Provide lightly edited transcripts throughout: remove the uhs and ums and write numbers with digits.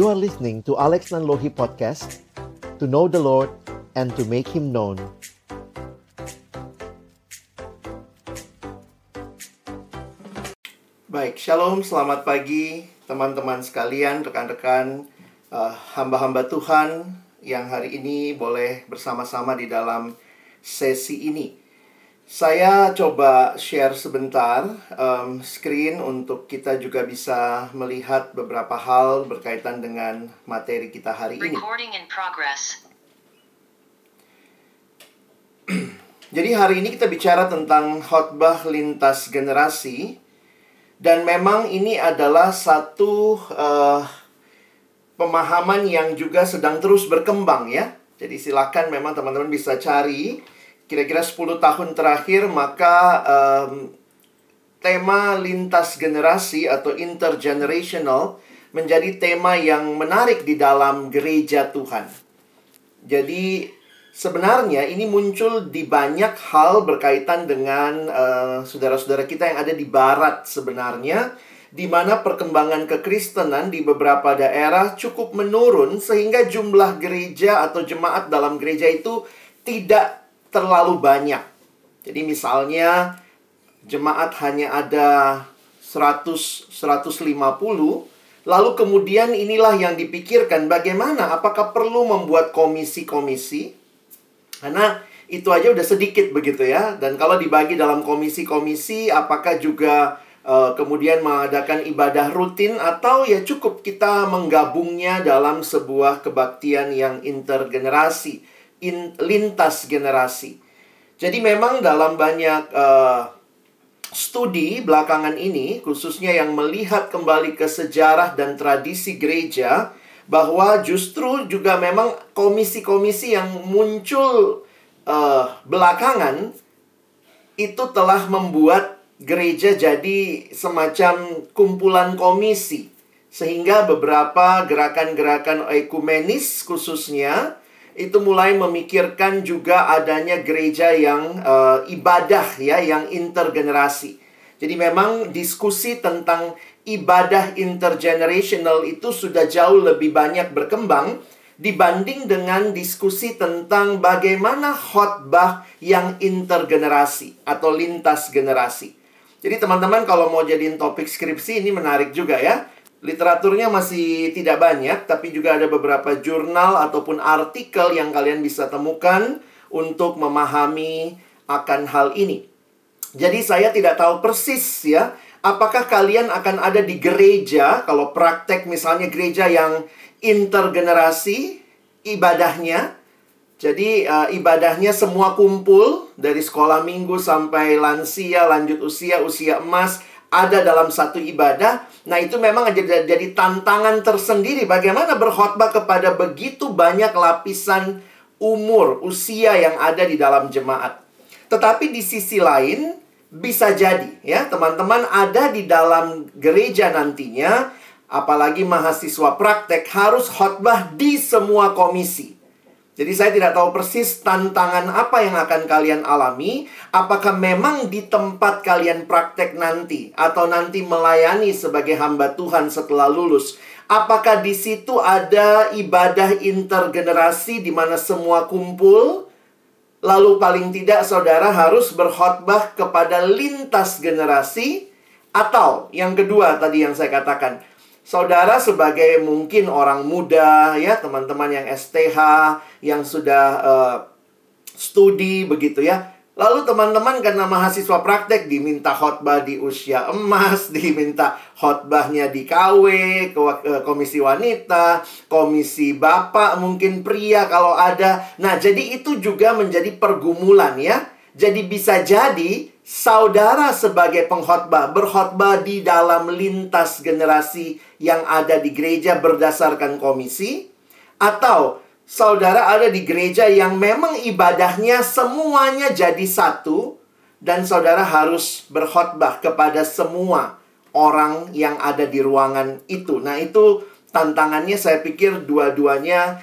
You are listening to Alex Nanlohi Podcast, to know the Lord and to make Him known. Baik, shalom, selamat pagi teman-teman sekalian, rekan-rekan, hamba-hamba Tuhan yang hari ini boleh bersama-sama di dalam sesi ini. Saya coba share sebentar screen untuk kita juga bisa melihat beberapa hal berkaitan dengan materi kita hari ini. Jadi hari ini kita bicara tentang khotbah lintas generasi. Dan memang ini adalah satu pemahaman yang juga sedang terus berkembang ya. Jadi silakan memang teman-teman bisa cari. Kira-kira 10 tahun terakhir, maka tema lintas generasi atau intergenerational menjadi tema yang menarik di dalam gereja Tuhan. Jadi sebenarnya ini muncul di banyak hal berkaitan dengan saudara-saudara kita yang ada di barat sebenarnya, di mana perkembangan kekristenan di beberapa daerah cukup menurun, sehingga jumlah gereja atau jemaat dalam gereja itu tidak terlalu banyak. Jadi misalnya jemaat hanya ada 100-150, lalu kemudian inilah yang dipikirkan, bagaimana, apakah perlu membuat komisi-komisi? Karena itu aja udah sedikit begitu ya. Dan kalau dibagi dalam komisi-komisi, apakah juga kemudian mengadakan ibadah rutin, atau ya cukup kita menggabungnya dalam sebuah kebaktian yang intergenerasi, lintas generasi. Jadi memang dalam banyak studi belakangan ini, khususnya yang melihat kembali ke sejarah dan tradisi gereja, bahwa justru juga memang komisi-komisi yang muncul belakangan itu telah membuat gereja jadi semacam kumpulan komisi, sehingga beberapa gerakan-gerakan ekumenis khususnya itu mulai memikirkan juga adanya gereja yang ibadah ya, yang intergenerasi. Jadi memang diskusi tentang ibadah intergenerational itu sudah jauh lebih banyak berkembang dibanding dengan diskusi tentang bagaimana khotbah yang intergenerasi atau lintas generasi. Jadi teman-teman kalau mau jadiin topik skripsi ini menarik juga ya. Literaturnya masih tidak banyak, tapi juga ada beberapa jurnal ataupun artikel yang kalian bisa temukan untuk memahami akan hal ini. Jadi saya tidak tahu persis ya, apakah kalian akan ada di gereja, kalau praktek misalnya gereja yang intergenerasi ibadahnya. Jadi ibadahnya semua kumpul, dari sekolah minggu sampai lansia, lanjut usia, usia emas, ada dalam satu ibadah. Nah itu memang jadi tantangan tersendiri, bagaimana berkhotbah kepada begitu banyak lapisan umur, usia yang ada di dalam jemaat. Tetapi di sisi lain bisa jadi ya teman-teman ada di dalam gereja nantinya, apalagi mahasiswa praktek harus khotbah di semua komisi. Jadi saya tidak tahu persis tantangan apa yang akan kalian alami. Apakah memang di tempat kalian praktek nanti, atau nanti melayani sebagai hamba Tuhan setelah lulus, apakah di situ ada ibadah intergenerasi di mana semua kumpul? Lalu paling tidak saudara harus berkhotbah kepada lintas generasi. Atau yang kedua tadi yang saya katakan, saudara sebagai mungkin orang muda ya, teman-teman yang STH, yang sudah studi begitu ya. Lalu teman-teman karena mahasiswa praktek diminta khotbah di usia emas, diminta khotbahnya di KW, komisi wanita, komisi bapak, mungkin pria kalau ada. Nah jadi itu juga menjadi pergumulan ya. Jadi bisa jadi saudara sebagai pengkhotbah berkhotbah di dalam lintas generasi yang ada di gereja berdasarkan komisi, atau saudara ada di gereja yang memang ibadahnya semuanya jadi satu, dan saudara harus berkhotbah kepada semua orang yang ada di ruangan itu. Nah itu tantangannya, saya pikir dua-duanya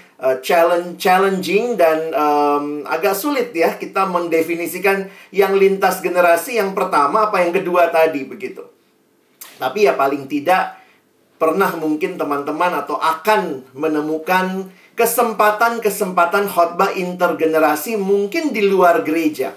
challenging dan agak sulit ya kita mendefinisikan yang lintas generasi yang pertama apa yang kedua tadi begitu. Tapi ya paling tidak pernah mungkin teman-teman atau akan menemukan kesempatan-kesempatan khotbah intergenerasi mungkin di luar gereja.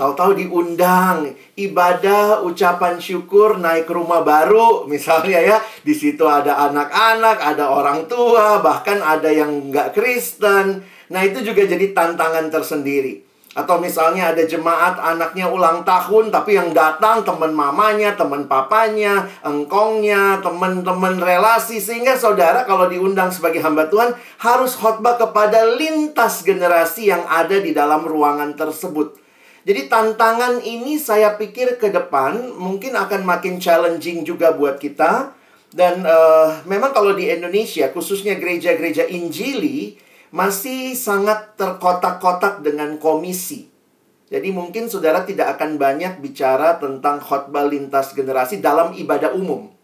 Tahu-tahu diundang, ibadah, ucapan syukur, naik rumah baru, misalnya ya. Di situ ada anak-anak, ada orang tua, bahkan ada yang nggak Kristen. Nah, itu juga jadi tantangan tersendiri. Atau misalnya ada jemaat anaknya ulang tahun, tapi yang datang teman mamanya, teman papanya, engkongnya, teman-teman relasi. Sehingga saudara kalau diundang sebagai hamba Tuhan, harus khotbah kepada lintas generasi yang ada di dalam ruangan tersebut. Jadi tantangan ini saya pikir ke depan mungkin akan makin challenging juga buat kita. Dan memang kalau di Indonesia, khususnya gereja-gereja Injili, masih sangat terkotak-kotak dengan komisi. Jadi mungkin saudara tidak akan banyak bicara tentang khotbah lintas generasi dalam ibadah umum.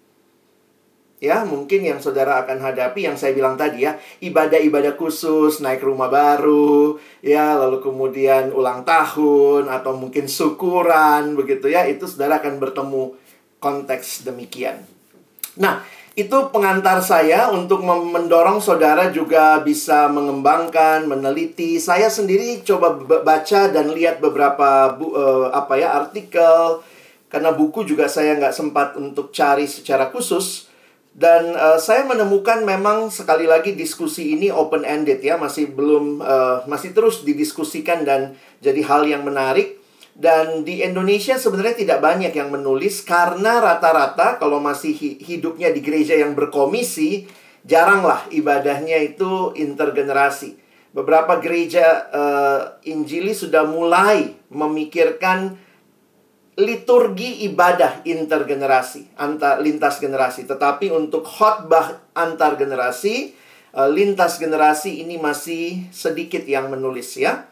Ya, mungkin yang saudara akan hadapi yang saya bilang tadi ya, ibadah-ibadah khusus, naik rumah baru, ya, lalu kemudian ulang tahun atau mungkin syukuran begitu ya, itu saudara akan bertemu konteks demikian. Nah, itu pengantar saya untuk mendorong saudara juga bisa mengembangkan, meneliti. Saya sendiri coba baca dan lihat beberapa artikel, karena buku juga saya nggak sempat untuk cari secara khusus. Dan saya menemukan memang sekali lagi diskusi ini open-ended ya, masih terus didiskusikan dan jadi hal yang menarik. Dan di Indonesia sebenarnya tidak banyak yang menulis karena rata-rata kalau masih hidupnya di gereja yang berkomisi, jaranglah ibadahnya itu intergenerasi. Beberapa gereja Injili sudah mulai memikirkan liturgi ibadah intergenerasi, lintas generasi. Tetapi untuk khotbah antar generasi, lintas generasi ini masih sedikit yang menulis ya.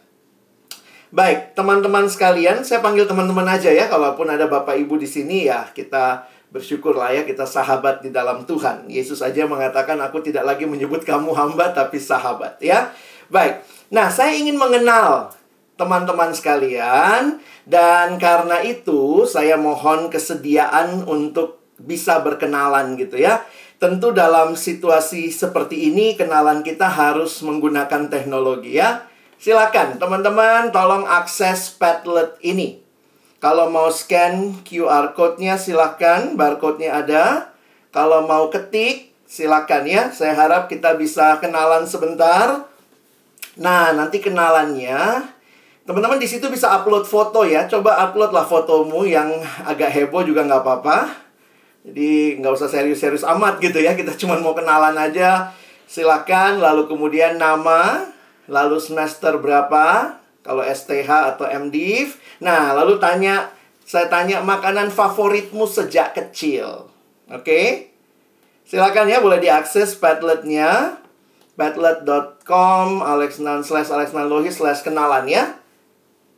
Baik, teman-teman sekalian, saya panggil teman-teman aja ya. Kalaupun ada Bapak Ibu di sini ya, kita bersyukurlah ya, kita sahabat di dalam Tuhan. Yesus aja mengatakan, aku tidak lagi menyebut kamu hamba tapi sahabat ya. Baik, nah saya ingin mengenal teman-teman sekalian, dan karena itu saya mohon kesediaan untuk bisa berkenalan gitu ya. Tentu dalam situasi seperti ini kenalan kita harus menggunakan teknologi ya. Silakan teman-teman tolong akses Padlet ini. Kalau mau scan QR code-nya silakan, barcode-nya ada. Kalau mau ketik silakan ya. Saya harap kita bisa kenalan sebentar. Nah, nanti kenalannya teman-teman di situ bisa upload foto ya. Coba uploadlah fotomu yang agak heboh juga nggak apa-apa. Jadi nggak usah serius-serius amat gitu ya. Kita cuma mau kenalan aja. Silakan, lalu kemudian nama, lalu semester berapa, kalau STH atau MDiv. Nah, lalu saya tanya makanan favoritmu sejak kecil. Oke? Silakan ya, boleh diakses Padlet-nya. Padlet.com /Alex Nanlohi/kenalan ya.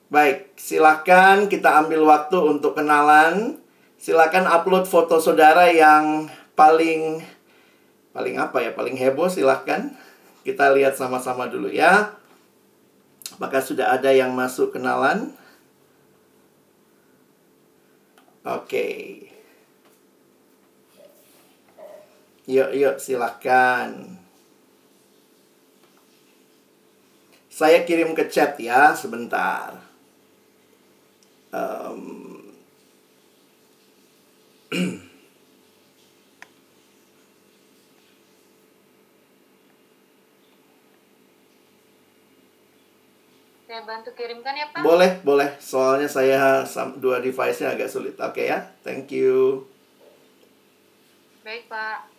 Baik, silakan kita ambil waktu untuk kenalan. Silakan upload foto saudara yang paling heboh, silakan. Kita lihat sama-sama dulu ya. Apakah sudah ada yang masuk kenalan? Oke. Yuk, silakan. Saya kirim ke chat ya, sebentar. Saya bantu kirimkan ya, Pak? Boleh. Soalnya saya dua device-nya agak sulit. Oke ya, thank you. Baik, Pak.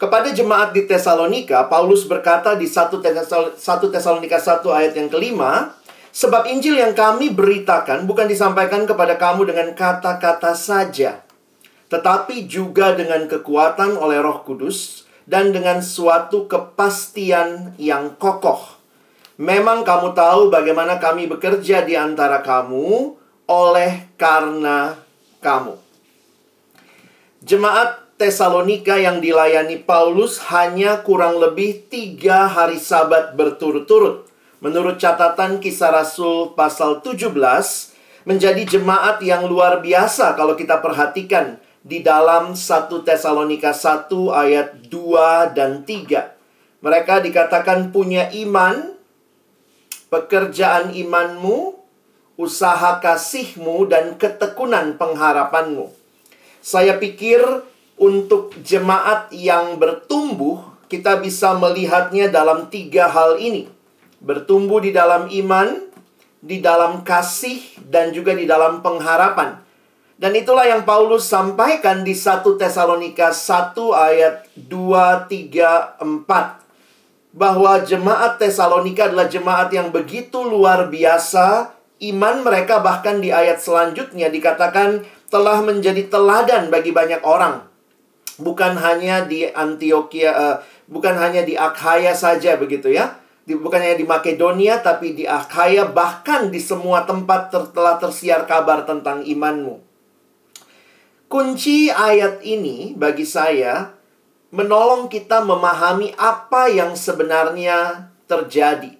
Kepada jemaat di Tesalonika, Paulus berkata di 1 Tesalonika 1 ayat yang ke-5, sebab Injil yang kami beritakan bukan disampaikan kepada kamu dengan kata-kata saja, tetapi juga dengan kekuatan oleh Roh Kudus dan dengan suatu kepastian yang kokoh. Memang kamu tahu bagaimana kami bekerja di antara kamu oleh karena kamu. Jemaat Tesalonika yang dilayani Paulus hanya kurang lebih 3 hari Sabat berturut-turut. Menurut catatan Kisah Rasul pasal 17, menjadi jemaat yang luar biasa kalau kita perhatikan di dalam 1 Tesalonika 1 ayat 2 dan 3. Mereka dikatakan punya iman, pekerjaan imanmu, usaha kasihmu, dan ketekunan pengharapanmu. Saya pikir untuk jemaat yang bertumbuh, kita bisa melihatnya dalam 3 hal ini. Bertumbuh di dalam iman, di dalam kasih, dan juga di dalam pengharapan. Dan itulah yang Paulus sampaikan di 1 Tesalonika 1 ayat 2, 3, 4. Bahwa jemaat Tesalonika adalah jemaat yang begitu luar biasa. Iman mereka bahkan di ayat selanjutnya dikatakan telah menjadi teladan bagi banyak orang. Bukan hanya di Antiokhia, bukan hanya di Akhaya saja begitu ya. Bukan hanya di Makedonia, tapi di Akhaya, bahkan di semua tempat telah tersiar kabar tentang imanmu. Kunci ayat ini bagi saya menolong kita memahami apa yang sebenarnya terjadi.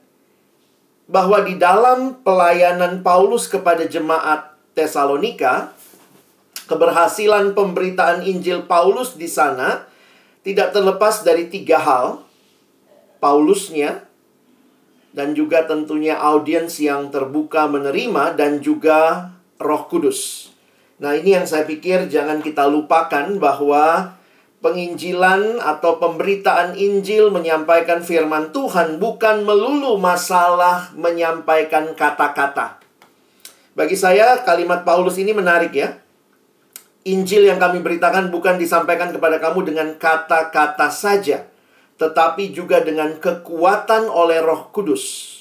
Bahwa di dalam pelayanan Paulus kepada jemaat Tesalonika, keberhasilan pemberitaan Injil Paulus di sana tidak terlepas dari 3 hal. Paulusnya, dan juga tentunya audiens yang terbuka menerima, dan juga Roh Kudus. Nah, ini yang saya pikir jangan kita lupakan, bahwa penginjilan atau pemberitaan Injil, menyampaikan firman Tuhan, bukan melulu masalah menyampaikan kata-kata. Bagi saya kalimat Paulus ini menarik ya. Injil yang kami beritakan bukan disampaikan kepada kamu dengan kata-kata saja, tetapi juga dengan kekuatan oleh Roh Kudus.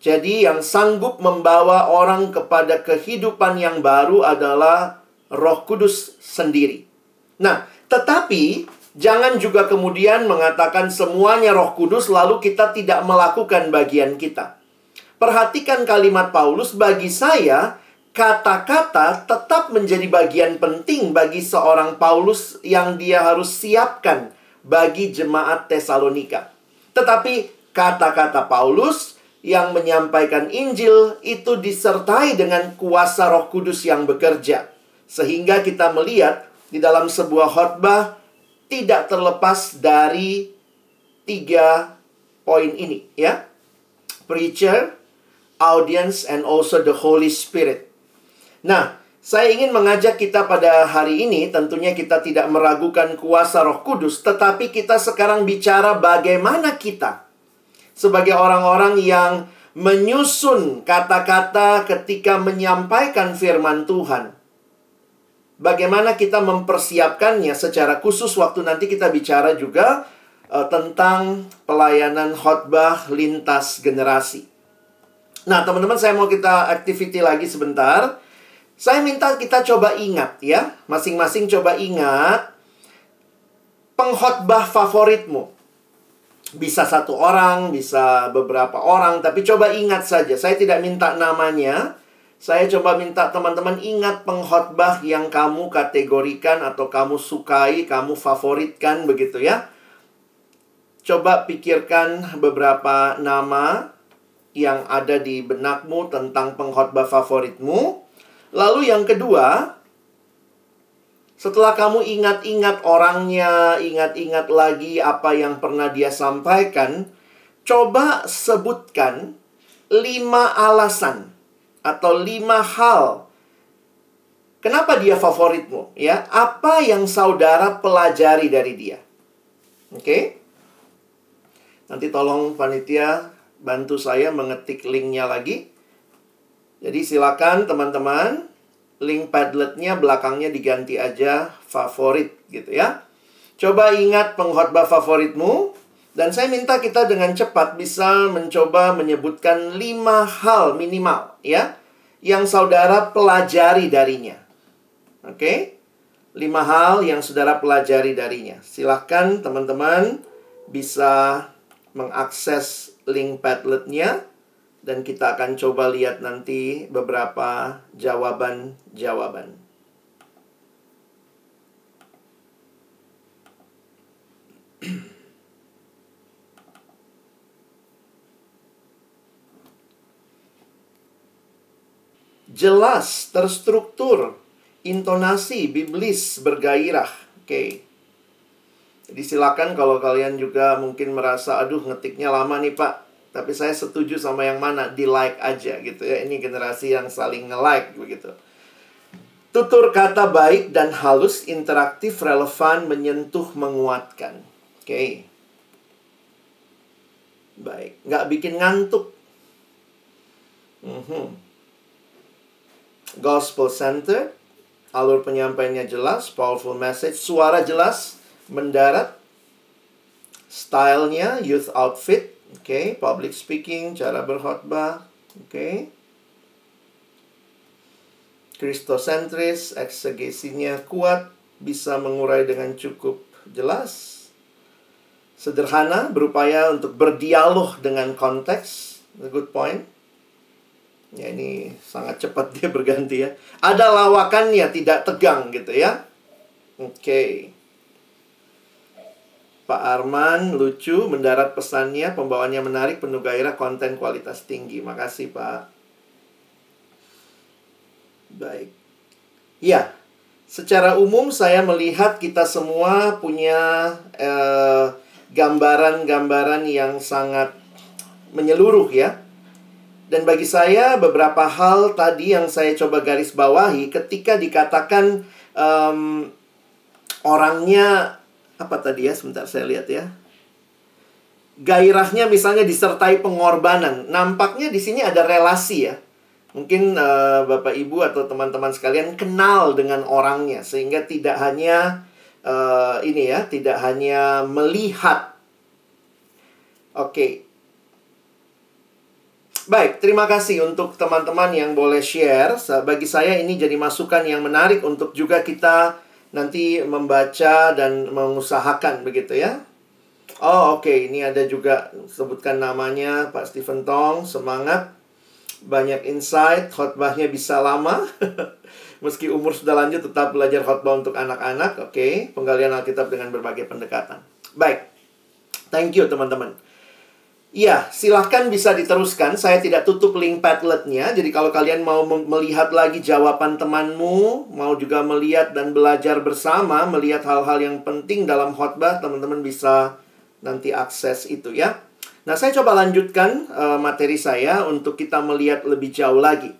Jadi yang sanggup membawa orang kepada kehidupan yang baru adalah Roh Kudus sendiri. Nah, tetapi jangan juga kemudian mengatakan semuanya Roh Kudus lalu kita tidak melakukan bagian kita. Perhatikan kalimat Paulus, bagi saya kata-kata tetap menjadi bagian penting bagi seorang Paulus yang dia harus siapkan bagi jemaat Tesalonika. Tetapi kata-kata Paulus yang menyampaikan Injil itu disertai dengan kuasa Roh Kudus yang bekerja. Sehingga kita melihat di dalam sebuah khotbah tidak terlepas dari 3 poin ini ya. Preacher, audience, and also the Holy Spirit. Nah, saya ingin mengajak kita pada hari ini, tentunya kita tidak meragukan kuasa Roh Kudus, tetapi kita sekarang bicara bagaimana kita sebagai orang-orang yang menyusun kata-kata ketika menyampaikan firman Tuhan. Bagaimana kita mempersiapkannya secara khusus waktu nanti kita bicara juga tentang pelayanan khotbah lintas generasi. Nah, teman-teman, saya mau kita activity lagi sebentar. Saya minta kita coba ingat ya, masing-masing coba ingat pengkhotbah favoritmu. Bisa 1 orang, bisa beberapa orang, tapi coba ingat saja. Saya tidak minta namanya. Saya coba minta teman-teman ingat pengkhotbah yang kamu kategorikan atau kamu sukai, kamu favoritkan begitu ya. Coba pikirkan beberapa nama yang ada di benakmu tentang pengkhotbah favoritmu. Lalu yang kedua, setelah kamu ingat-ingat orangnya, ingat-ingat lagi apa yang pernah dia sampaikan, coba sebutkan 5 alasan. Atau 5 hal. Kenapa dia favoritmu? Ya, apa yang saudara pelajari dari dia? Oke? Nanti tolong panitia bantu saya mengetik linknya lagi. Jadi silakan teman-teman, link Padletnya belakangnya diganti aja favorit gitu ya. Coba ingat pengkhotbah favoritmu. Dan saya minta kita dengan cepat bisa mencoba menyebutkan 5 hal minimal ya, yang saudara pelajari darinya. Oke? 5 hal yang saudara pelajari darinya. Silahkan teman-teman bisa mengakses link Padletnya. Dan kita akan coba lihat nanti beberapa jawaban-jawaban. jelas, terstruktur, intonasi biblis bergairah. Oke. Jadi silakan kalau kalian juga mungkin merasa, aduh ngetiknya lama nih Pak, tapi saya setuju sama yang mana, di-like aja gitu ya. Ini generasi yang saling nge-like begitu. Tutur kata baik dan halus, interaktif, relevan, menyentuh, menguatkan. Oke. Baik, nggak bikin ngantuk. Gospel-centered, alur penyampaiannya jelas, powerful message, suara jelas, mendarat. Stylenya, youth outfit. Oke, public speaking, cara berkhotbah. Oke. Kristosentris, eksegesinya kuat, bisa mengurai dengan cukup jelas. Sederhana, berupaya untuk berdialog dengan konteks. A good point. Ya, ini sangat cepat dia berganti ya. Ada lawakannya, tidak tegang gitu ya. Oke. Pak Arman, lucu, mendarat pesannya, pembawaannya menarik, penuh gairah, konten kualitas tinggi. Makasih, Pak. Baik. Ya, secara umum saya melihat kita semua punya gambaran-gambaran yang sangat menyeluruh ya. Dan bagi saya, beberapa hal tadi yang saya coba garis bawahi ketika dikatakan orangnya... Apa tadi ya? Sebentar saya lihat ya. Gairahnya misalnya disertai pengorbanan. Nampaknya di sini ada relasi ya. Mungkin Bapak Ibu atau teman-teman sekalian kenal dengan orangnya. Sehingga tidak hanya ini ya, tidak hanya melihat. Oke. Baik, terima kasih untuk teman-teman yang boleh share. Bagi saya ini jadi masukan yang menarik untuk juga kita nanti membaca dan mengusahakan begitu ya. Oh oke, ini ada juga sebutkan namanya Pak Stephen Tong, semangat, banyak insight, khotbahnya bisa lama. Meski umur sudah lanjut tetap belajar khotbah untuk anak-anak. Oke, penggalian Alkitab dengan berbagai pendekatan. Baik, thank you teman-teman. Iya, silahkan bisa diteruskan. Saya tidak tutup link Padlet-nya. Jadi kalau kalian mau melihat lagi jawaban temanmu, mau juga melihat dan belajar bersama, melihat hal-hal yang penting dalam khotbah, teman-teman bisa nanti akses itu ya. Nah, saya coba lanjutkan materi saya untuk kita melihat lebih jauh lagi.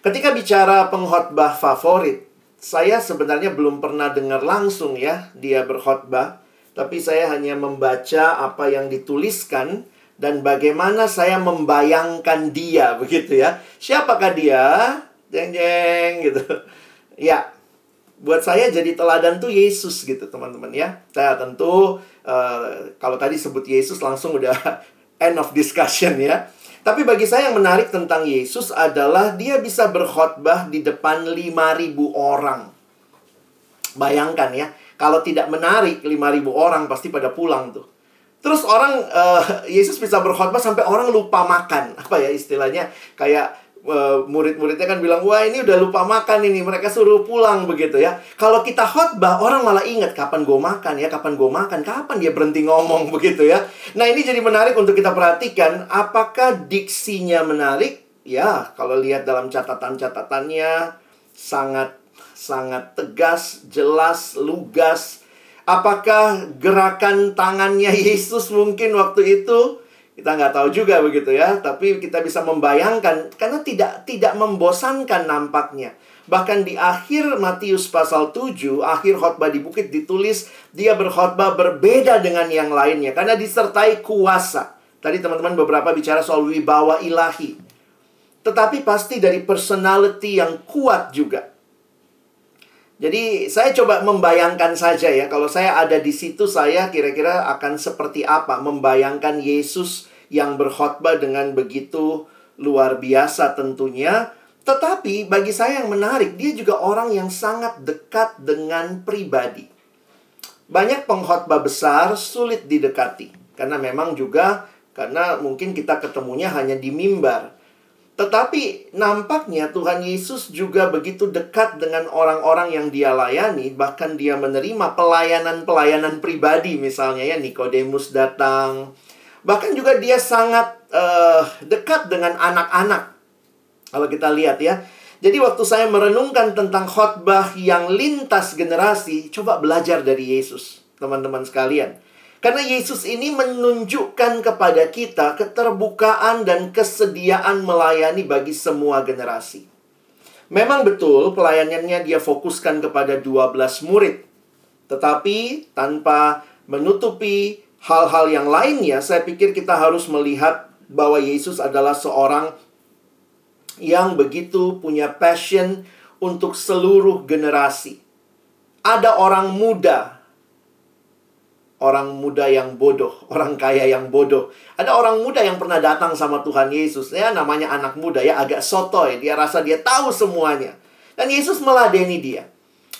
Ketika bicara pengkhotbah favorit, saya sebenarnya belum pernah dengar langsung ya dia berkhotbah. Tapi saya hanya membaca apa yang dituliskan dan bagaimana saya membayangkan dia, begitu ya. Siapakah dia? Jeng-jeng, gitu. Ya, buat saya jadi teladan tuh Yesus gitu, teman-teman ya. Saya tentu, kalau tadi sebut Yesus langsung udah end of discussion ya. Tapi bagi saya yang menarik tentang Yesus adalah dia bisa berkhotbah di depan 5.000 orang. Bayangkan ya. Kalau tidak menarik, 5.000 orang pasti pada pulang tuh. Terus orang, Yesus bisa berkhotbah sampai orang lupa makan. Apa ya istilahnya? Kayak murid-muridnya kan bilang, wah ini udah lupa makan ini. Mereka suruh pulang begitu ya. Kalau kita khotbah, orang malah ingat kapan gue makan ya, kapan gue makan, kapan dia berhenti ngomong begitu ya. Nah ini jadi menarik untuk kita perhatikan. Apakah diksinya menarik? Ya, kalau lihat dalam catatan-catatannya sangat tegas, jelas, lugas. Apakah gerakan tangannya Yesus mungkin waktu itu? Kita nggak tahu juga begitu ya. Tapi kita bisa membayangkan. Karena tidak membosankan nampaknya. Bahkan di akhir Matius pasal 7, akhir khotbah di bukit ditulis, dia berkhotbah berbeda dengan yang lainnya. Karena disertai kuasa. Tadi teman-teman beberapa bicara soal wibawa ilahi. Tetapi pasti dari personality yang kuat juga. Jadi saya coba membayangkan saja ya, kalau saya ada di situ saya kira-kira akan seperti apa membayangkan Yesus yang berkhotbah dengan begitu luar biasa tentunya. Tetapi bagi saya yang menarik, dia juga orang yang sangat dekat dengan pribadi. Banyak pengkhotbah besar sulit didekati, karena memang juga karena mungkin kita ketemunya hanya di mimbar. Tetapi nampaknya Tuhan Yesus juga begitu dekat dengan orang-orang yang dia layani. Bahkan dia menerima pelayanan-pelayanan pribadi misalnya ya, Nikodemus datang. Bahkan juga dia sangat dekat dengan anak-anak. Kalau kita lihat ya. Jadi waktu saya merenungkan tentang khotbah yang lintas generasi, coba belajar dari Yesus, teman-teman sekalian. Karena Yesus ini menunjukkan kepada kita keterbukaan dan kesediaan melayani bagi semua generasi. Memang betul pelayanannya dia fokuskan kepada 12 murid. Tetapi tanpa menutupi hal-hal yang lainnya, saya pikir kita harus melihat bahwa Yesus adalah seorang yang begitu punya passion untuk seluruh generasi. Ada orang muda yang bodoh, orang kaya yang bodoh. Ada orang muda yang pernah datang sama Tuhan Yesus. Ya, namanya anak muda ya, agak sotoy. Dia rasa dia tahu semuanya. Dan Yesus meladeni dia.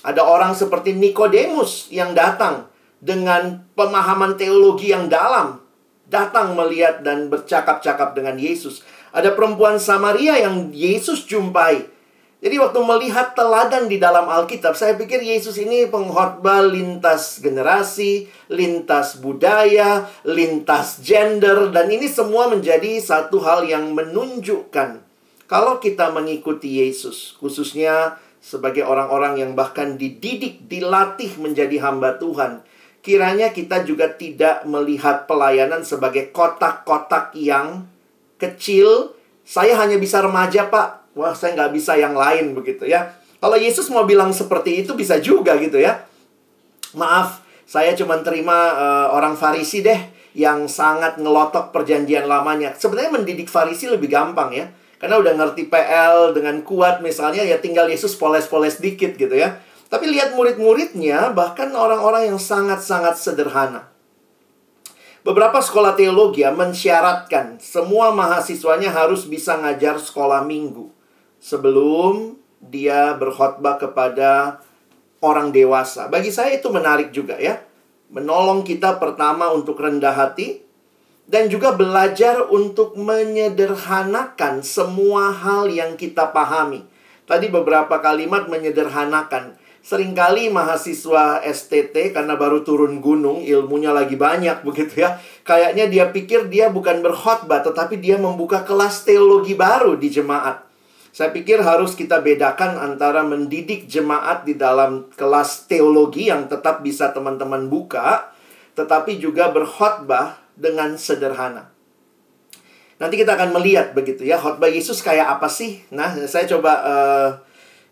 Ada orang seperti Nikodemus yang datang dengan pemahaman teologi yang dalam. Datang melihat dan bercakap-cakap dengan Yesus. Ada perempuan Samaria yang Yesus jumpai. Jadi waktu melihat teladan di dalam Alkitab, saya pikir Yesus ini pengkhotbah lintas generasi, lintas budaya, lintas gender. Dan ini semua menjadi satu hal yang menunjukkan kalau kita mengikuti Yesus, khususnya sebagai orang-orang yang bahkan dididik, dilatih menjadi hamba Tuhan, kiranya kita juga tidak melihat pelayanan sebagai kotak-kotak yang kecil. Saya hanya bisa remaja, Pak. Wah, saya nggak bisa yang lain, begitu ya. Kalau Yesus mau bilang seperti itu, bisa juga gitu ya. Maaf, saya cuma terima orang Farisi deh, yang sangat ngelotok perjanjian lamanya. Sebenarnya mendidik Farisi lebih gampang ya, karena udah ngerti PL dengan kuat misalnya, ya tinggal Yesus poles-poles dikit gitu ya. Tapi lihat murid-muridnya, bahkan orang-orang yang sangat-sangat sederhana. Beberapa sekolah teologi mensyaratkan semua mahasiswanya harus bisa ngajar sekolah minggu sebelum dia berkhotbah kepada orang dewasa. Bagi saya itu menarik juga ya. Menolong kita pertama untuk rendah hati dan juga belajar untuk menyederhanakan semua hal yang kita pahami. Tadi beberapa kalimat menyederhanakan. Seringkali mahasiswa STT karena baru turun gunung, ilmunya lagi banyak begitu ya. Kayaknya dia pikir dia bukan berkhotbah, tetapi dia membuka kelas teologi baru di jemaat. Saya pikir harus kita bedakan antara mendidik jemaat di dalam kelas teologi yang tetap bisa teman-teman buka, tetapi juga berkhotbah dengan sederhana. Nanti kita akan melihat begitu ya, khotbah Yesus kayak apa sih? Nah, saya coba...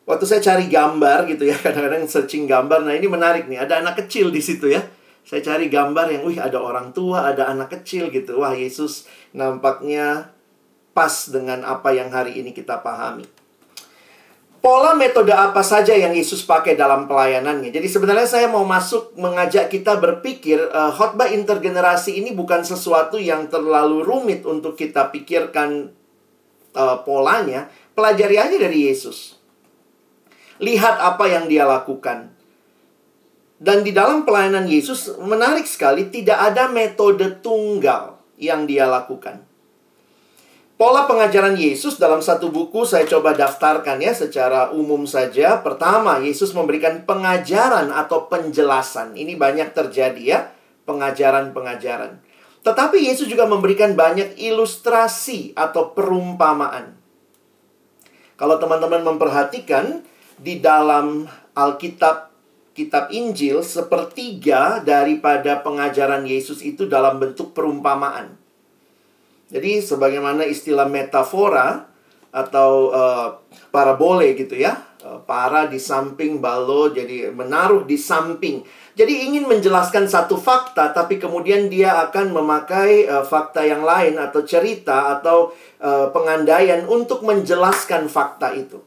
waktu saya cari gambar gitu ya, kadang-kadang searching gambar. Nah, ini menarik nih, ada anak kecil di situ ya. Saya cari gambar yang, ada orang tua, ada anak kecil gitu. Wah, Yesus nampaknya pas dengan apa yang hari ini kita pahami. Pola metode apa saja yang Yesus pakai dalam pelayanannya. Jadi sebenarnya saya mau masuk mengajak kita berpikir, khotbah intergenerasi ini bukan sesuatu yang terlalu rumit untuk kita pikirkan polanya. Pelajari aja dari Yesus. Lihat apa yang dia lakukan. Dan di dalam pelayanan Yesus, menarik sekali, tidak ada metode tunggal yang dia lakukan. Pola pengajaran Yesus dalam satu buku, saya coba daftarkan ya, secara umum saja. Pertama, Yesus memberikan pengajaran atau penjelasan. Ini banyak terjadi ya, pengajaran-pengajaran. Tetapi Yesus juga memberikan banyak ilustrasi atau perumpamaan. Kalau teman-teman memperhatikan, di dalam Alkitab, kitab Injil, sepertiga daripada pengajaran Yesus itu dalam bentuk perumpamaan. Jadi, sebagaimana istilah metafora atau parabole gitu ya. Para di samping, balo, jadi menaruh di samping. Jadi, ingin menjelaskan satu fakta, tapi kemudian dia akan memakai fakta yang lain atau cerita atau pengandaian untuk menjelaskan fakta itu.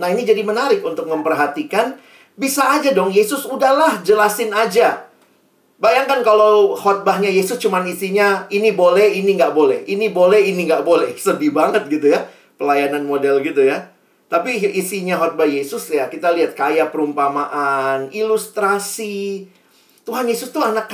Nah, ini jadi menarik untuk memperhatikan. Bisa aja dong, Yesus udahlah jelasin aja. Bayangkan kalau khotbahnya Yesus cuman isinya ini boleh, ini nggak boleh. Ini boleh, ini nggak boleh. Sedih banget gitu ya, pelayanan model gitu ya. Tapi isinya khotbah Yesus ya, kita lihat kaya perumpamaan, ilustrasi. Tuhan Yesus tuh anak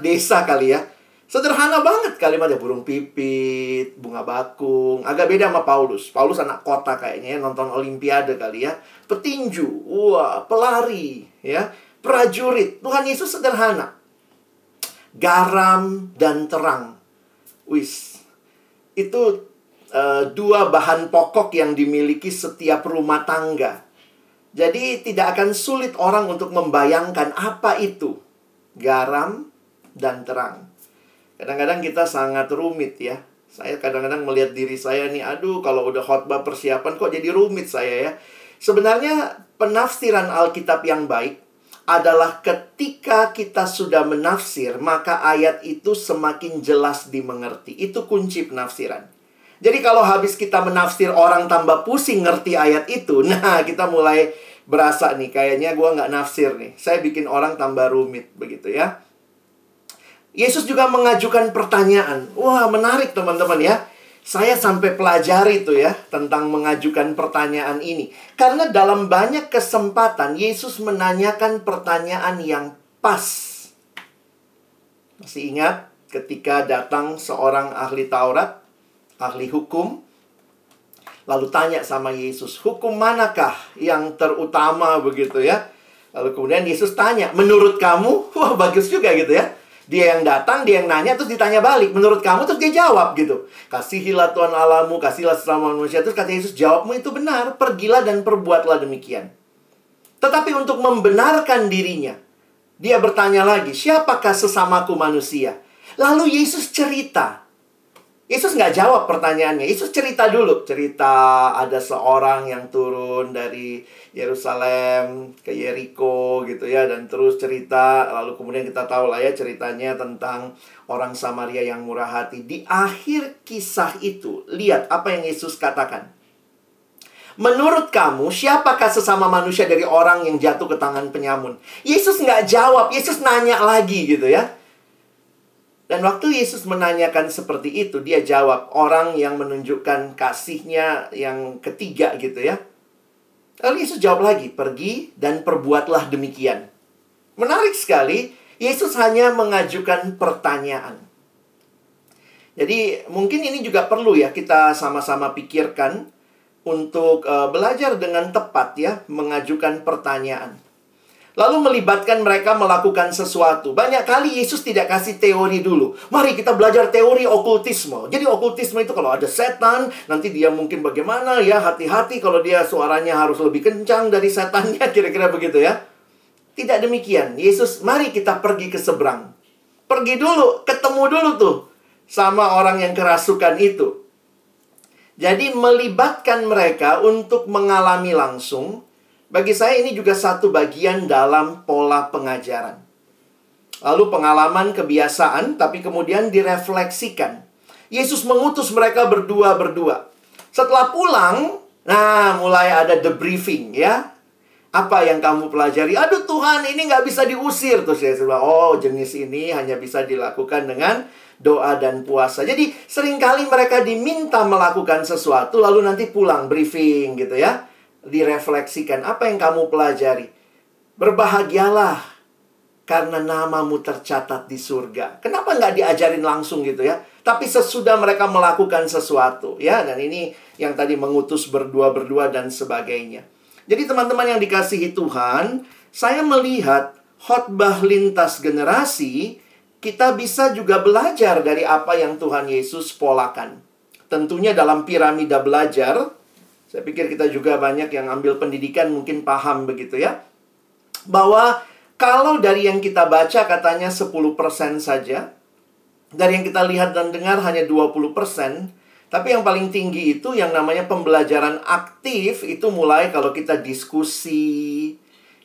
desa kali ya. Sederhana banget kalimatnya, burung pipit, bunga bakung. Agak beda sama Paulus. Paulus anak kota kayaknya ya, nonton olimpiade kali ya. Petinju, wah, pelari, ya, prajurit. Tuhan Yesus sederhana. Garam dan terang. Wis. Itu dua bahan pokok yang dimiliki setiap rumah tangga. Jadi tidak akan sulit orang untuk membayangkan apa itu garam dan terang. Kadang-kadang kita sangat rumit ya. Saya kadang-kadang melihat diri saya nih, aduh kalau udah khotbah persiapan kok jadi rumit saya ya. Sebenarnya penafsiran Alkitab yang baik adalah ketika kita sudah menafsir, maka ayat itu semakin jelas dimengerti. Itu kunci penafsiran. Jadi kalau habis kita menafsir orang tambah pusing ngerti ayat itu, nah kita mulai berasa nih, kayaknya gue nggak nafsir nih. Saya bikin orang tambah rumit, begitu ya. Yesus juga mengajukan pertanyaan. Wah menarik teman-teman ya. Saya sampai pelajari itu ya, tentang mengajukan pertanyaan ini. Karena dalam banyak kesempatan, Yesus menanyakan pertanyaan yang pas. Masih ingat ketika datang seorang ahli Taurat, ahli hukum, lalu tanya sama Yesus, hukum manakah yang terutama begitu ya? Lalu kemudian Yesus tanya, menurut kamu? Wah bagus juga gitu ya. Dia yang datang, dia yang nanya, terus ditanya balik. Menurut kamu, terus dia jawab gitu. Kasihilah Tuhan Allahmu, kasihilah sesama manusia. Terus kata Yesus, jawabmu itu benar. Pergilah dan perbuatlah demikian. Tetapi untuk membenarkan dirinya, dia bertanya lagi, siapakah sesamaku manusia? Lalu Yesus cerita. Yesus nggak jawab pertanyaannya. Yesus cerita dulu. Cerita ada seorang yang turun dari Yerusalem ke Yeriko gitu ya. Dan terus cerita. Lalu kemudian kita tahu lah ya ceritanya tentang orang Samaria yang murah hati. Di akhir kisah itu, lihat apa yang Yesus katakan. Menurut kamu, siapakah sesama manusia dari orang yang jatuh ke tangan penyamun? Yesus nggak jawab. Yesus nanya lagi gitu ya. Dan waktu Yesus menanyakan seperti itu, dia jawab, orang yang menunjukkan kasihnya yang ketiga gitu ya. Lalu Yesus jawab lagi, pergi dan perbuatlah demikian. Menarik sekali, Yesus hanya mengajukan pertanyaan. Jadi mungkin ini juga perlu ya kita sama-sama pikirkan untuk belajar dengan tepat ya, mengajukan pertanyaan. Lalu melibatkan mereka melakukan sesuatu. Banyak kali Yesus tidak kasih teori dulu. Mari kita belajar teori okultisme. Jadi okultisme itu kalau ada setan, nanti dia mungkin bagaimana ya, hati-hati kalau dia suaranya harus lebih kencang dari setannya, kira-kira begitu ya. Tidak demikian. Yesus, mari kita pergi ke seberang. Pergi dulu, ketemu dulu tuh sama orang yang kerasukan itu. Jadi melibatkan mereka untuk mengalami langsung. Bagi saya ini juga satu bagian dalam pola pengajaran. Lalu pengalaman kebiasaan, tapi kemudian direfleksikan. Yesus mengutus mereka berdua-berdua. Setelah pulang, nah mulai ada debriefing ya. Apa yang kamu pelajari? Aduh Tuhan, ini nggak bisa diusir. Terus Yesus bilang, oh jenis ini hanya bisa dilakukan dengan doa dan puasa. Jadi seringkali mereka diminta melakukan sesuatu, lalu nanti pulang briefing gitu ya. Direfleksikan apa yang kamu pelajari. Berbahagialah karena namamu tercatat di surga. Kenapa nggak diajarin langsung gitu ya? Tapi sesudah mereka melakukan sesuatu ya. Dan ini yang tadi mengutus berdua-berdua dan sebagainya. Jadi teman-teman yang dikasihi Tuhan, saya melihat khotbah lintas generasi, kita bisa juga belajar dari apa yang Tuhan Yesus polakan. Tentunya dalam piramida belajar, saya pikir kita juga banyak yang ambil pendidikan mungkin paham begitu ya. Bahwa kalau dari yang kita baca katanya 10% saja. Dari yang kita lihat dan dengar hanya 20%. Tapi yang paling tinggi itu yang namanya pembelajaran aktif itu mulai kalau kita diskusi,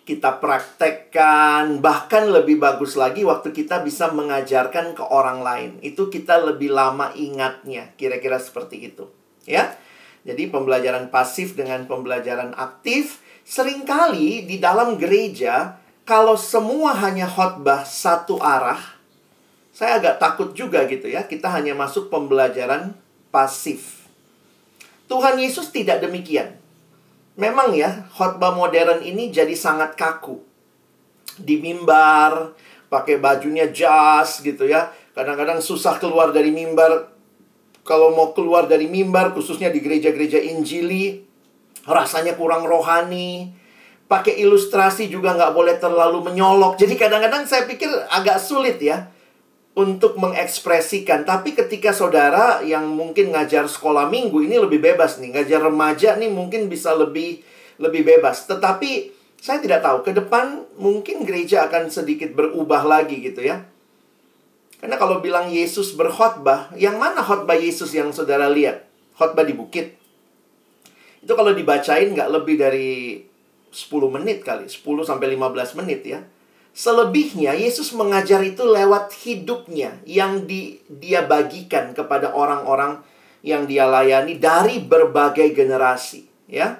kita praktekkan. Bahkan lebih bagus lagi waktu kita bisa mengajarkan ke orang lain. Itu kita lebih lama ingatnya, kira-kira seperti itu ya. Jadi pembelajaran pasif dengan pembelajaran aktif, seringkali di dalam gereja, kalau semua hanya khotbah satu arah, saya agak takut juga gitu ya, kita hanya masuk pembelajaran pasif. Tuhan Yesus tidak demikian. Memang ya, khotbah modern ini jadi sangat kaku. Di mimbar, pakai bajunya jas gitu ya, kadang-kadang susah keluar dari mimbar. Kalau mau keluar dari mimbar, khususnya di gereja-gereja Injili, rasanya kurang rohani. Pakai ilustrasi juga nggak boleh terlalu menyolok. Jadi kadang-kadang saya pikir agak sulit ya untuk mengekspresikan. Tapi ketika saudara yang mungkin ngajar sekolah minggu ini lebih bebas nih, ngajar remaja nih mungkin bisa lebih bebas. Tetapi saya tidak tahu, ke depan mungkin gereja akan sedikit berubah lagi gitu ya. Karena kalau bilang Yesus berkhotbah, yang mana khotbah Yesus yang saudara lihat? Khotbah di bukit. Itu kalau dibacain nggak lebih dari 10 menit kali, 10 sampai 15 menit ya. Selebihnya, Yesus mengajar itu lewat hidupnya yang dia bagikan kepada orang-orang yang dia layani dari berbagai generasi. Ya.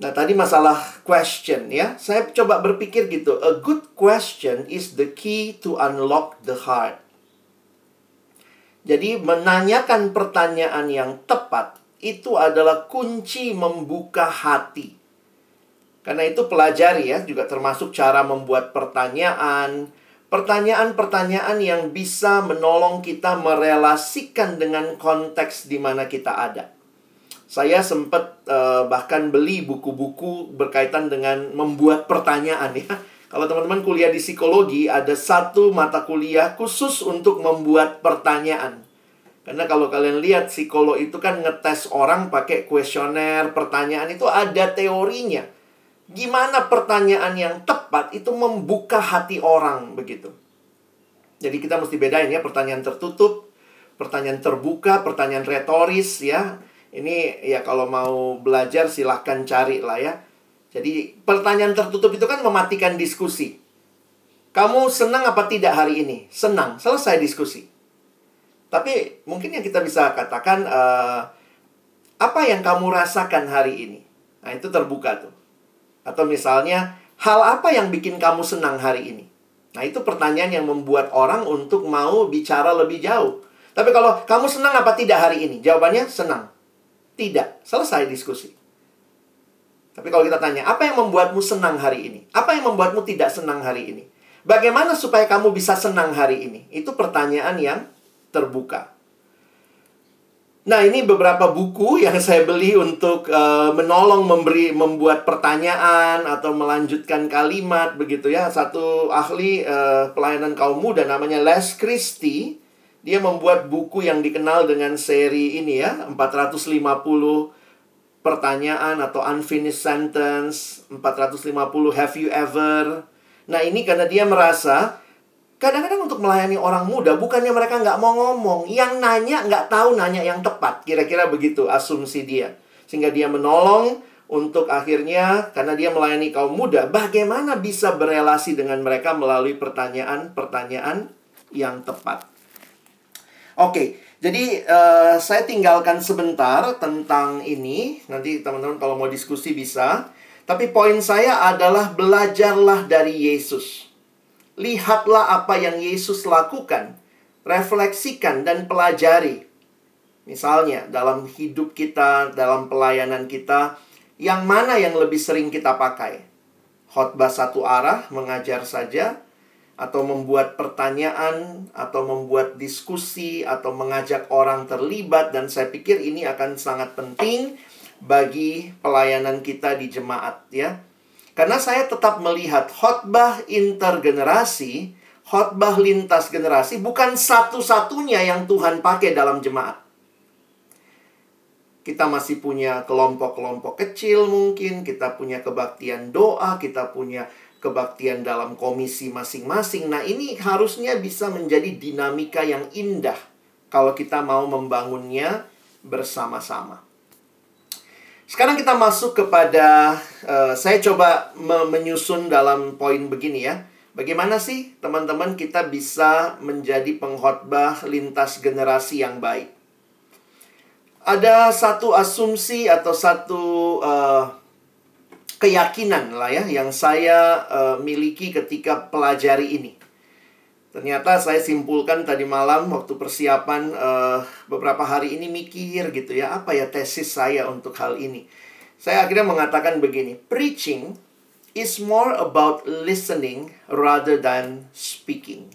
Nah, tadi masalah question ya. Saya coba berpikir gitu. A good question is the key to unlock the heart. Jadi, menanyakan pertanyaan yang tepat itu adalah kunci membuka hati. Karena itu pelajari ya, juga termasuk cara membuat pertanyaan. Pertanyaan-pertanyaan yang bisa menolong kita merelasikan dengan konteks di mana kita ada. Saya sempat bahkan beli buku-buku berkaitan dengan membuat pertanyaan ya. Kalau teman-teman kuliah di psikologi, ada satu mata kuliah khusus untuk membuat pertanyaan. Karena kalau kalian lihat, psikolog itu kan ngetes orang pakai kuesioner, pertanyaan itu ada teorinya. Gimana pertanyaan yang tepat itu membuka hati orang begitu. Jadi kita mesti bedain ya, pertanyaan tertutup, pertanyaan terbuka, pertanyaan retoris ya. Ini ya kalau mau belajar silahkan cari lah ya. Jadi pertanyaan tertutup itu kan mematikan diskusi. Kamu senang apa tidak hari ini? Senang, selesai diskusi. Tapi mungkin yang kita bisa katakan, apa yang kamu rasakan hari ini? Nah itu terbuka tuh. Atau misalnya, hal apa yang bikin kamu senang hari ini? Nah, itu pertanyaan yang membuat orang untuk mau bicara lebih jauh. Tapi kalau kamu senang apa tidak hari ini? Jawabannya senang. Tidak. Selesai diskusi. Tapi kalau kita tanya, apa yang membuatmu senang hari ini? Apa yang membuatmu tidak senang hari ini? Bagaimana supaya kamu bisa senang hari ini? Itu pertanyaan yang terbuka. Nah, ini beberapa buku yang saya beli untuk menolong membuat pertanyaan atau melanjutkan kalimat begitu ya. Satu ahli pelayanan kaum muda namanya Les Christie, dia membuat buku yang dikenal dengan seri ini ya, 450 pertanyaan atau unfinished sentence, 450 have you ever. Nah, ini karena dia merasa kadang-kadang untuk melayani orang muda, bukannya mereka nggak mau ngomong. Yang nanya nggak tahu nanya yang tepat. Kira-kira begitu asumsi dia. Sehingga dia menolong untuk akhirnya, karena dia melayani kaum muda, bagaimana bisa berelasi dengan mereka melalui pertanyaan-pertanyaan yang tepat. Oke, jadi saya tinggalkan sebentar tentang ini. Nanti teman-teman kalau mau diskusi bisa. Tapi poin saya adalah belajarlah dari Yesus. Lihatlah apa yang Yesus lakukan, refleksikan dan pelajari. Misalnya dalam hidup kita, dalam pelayanan kita, yang mana yang lebih sering kita pakai? Khotbah satu arah, mengajar saja, atau membuat pertanyaan, atau membuat diskusi, atau mengajak orang terlibat. Dan saya pikir ini akan sangat penting bagi pelayanan kita di jemaat ya. Karena saya tetap melihat khotbah intergenerasi, khotbah lintas generasi bukan satu-satunya yang Tuhan pakai dalam jemaat. Kita masih punya kelompok-kelompok kecil mungkin, kita punya kebaktian doa, kita punya kebaktian dalam komisi masing-masing. Nah, ini harusnya bisa menjadi dinamika yang indah kalau kita mau membangunnya bersama-sama. Sekarang kita masuk kepada, saya coba menyusun dalam poin begini ya. Bagaimana sih teman-teman kita bisa menjadi pengkhotbah lintas generasi yang baik? Ada satu asumsi atau satu keyakinan lah ya yang saya miliki ketika pelajari ini. Ternyata saya simpulkan tadi malam waktu persiapan beberapa hari ini mikir gitu ya. Apa ya tesis saya untuk hal ini? Saya akhirnya mengatakan begini. Preaching is more about listening rather than speaking.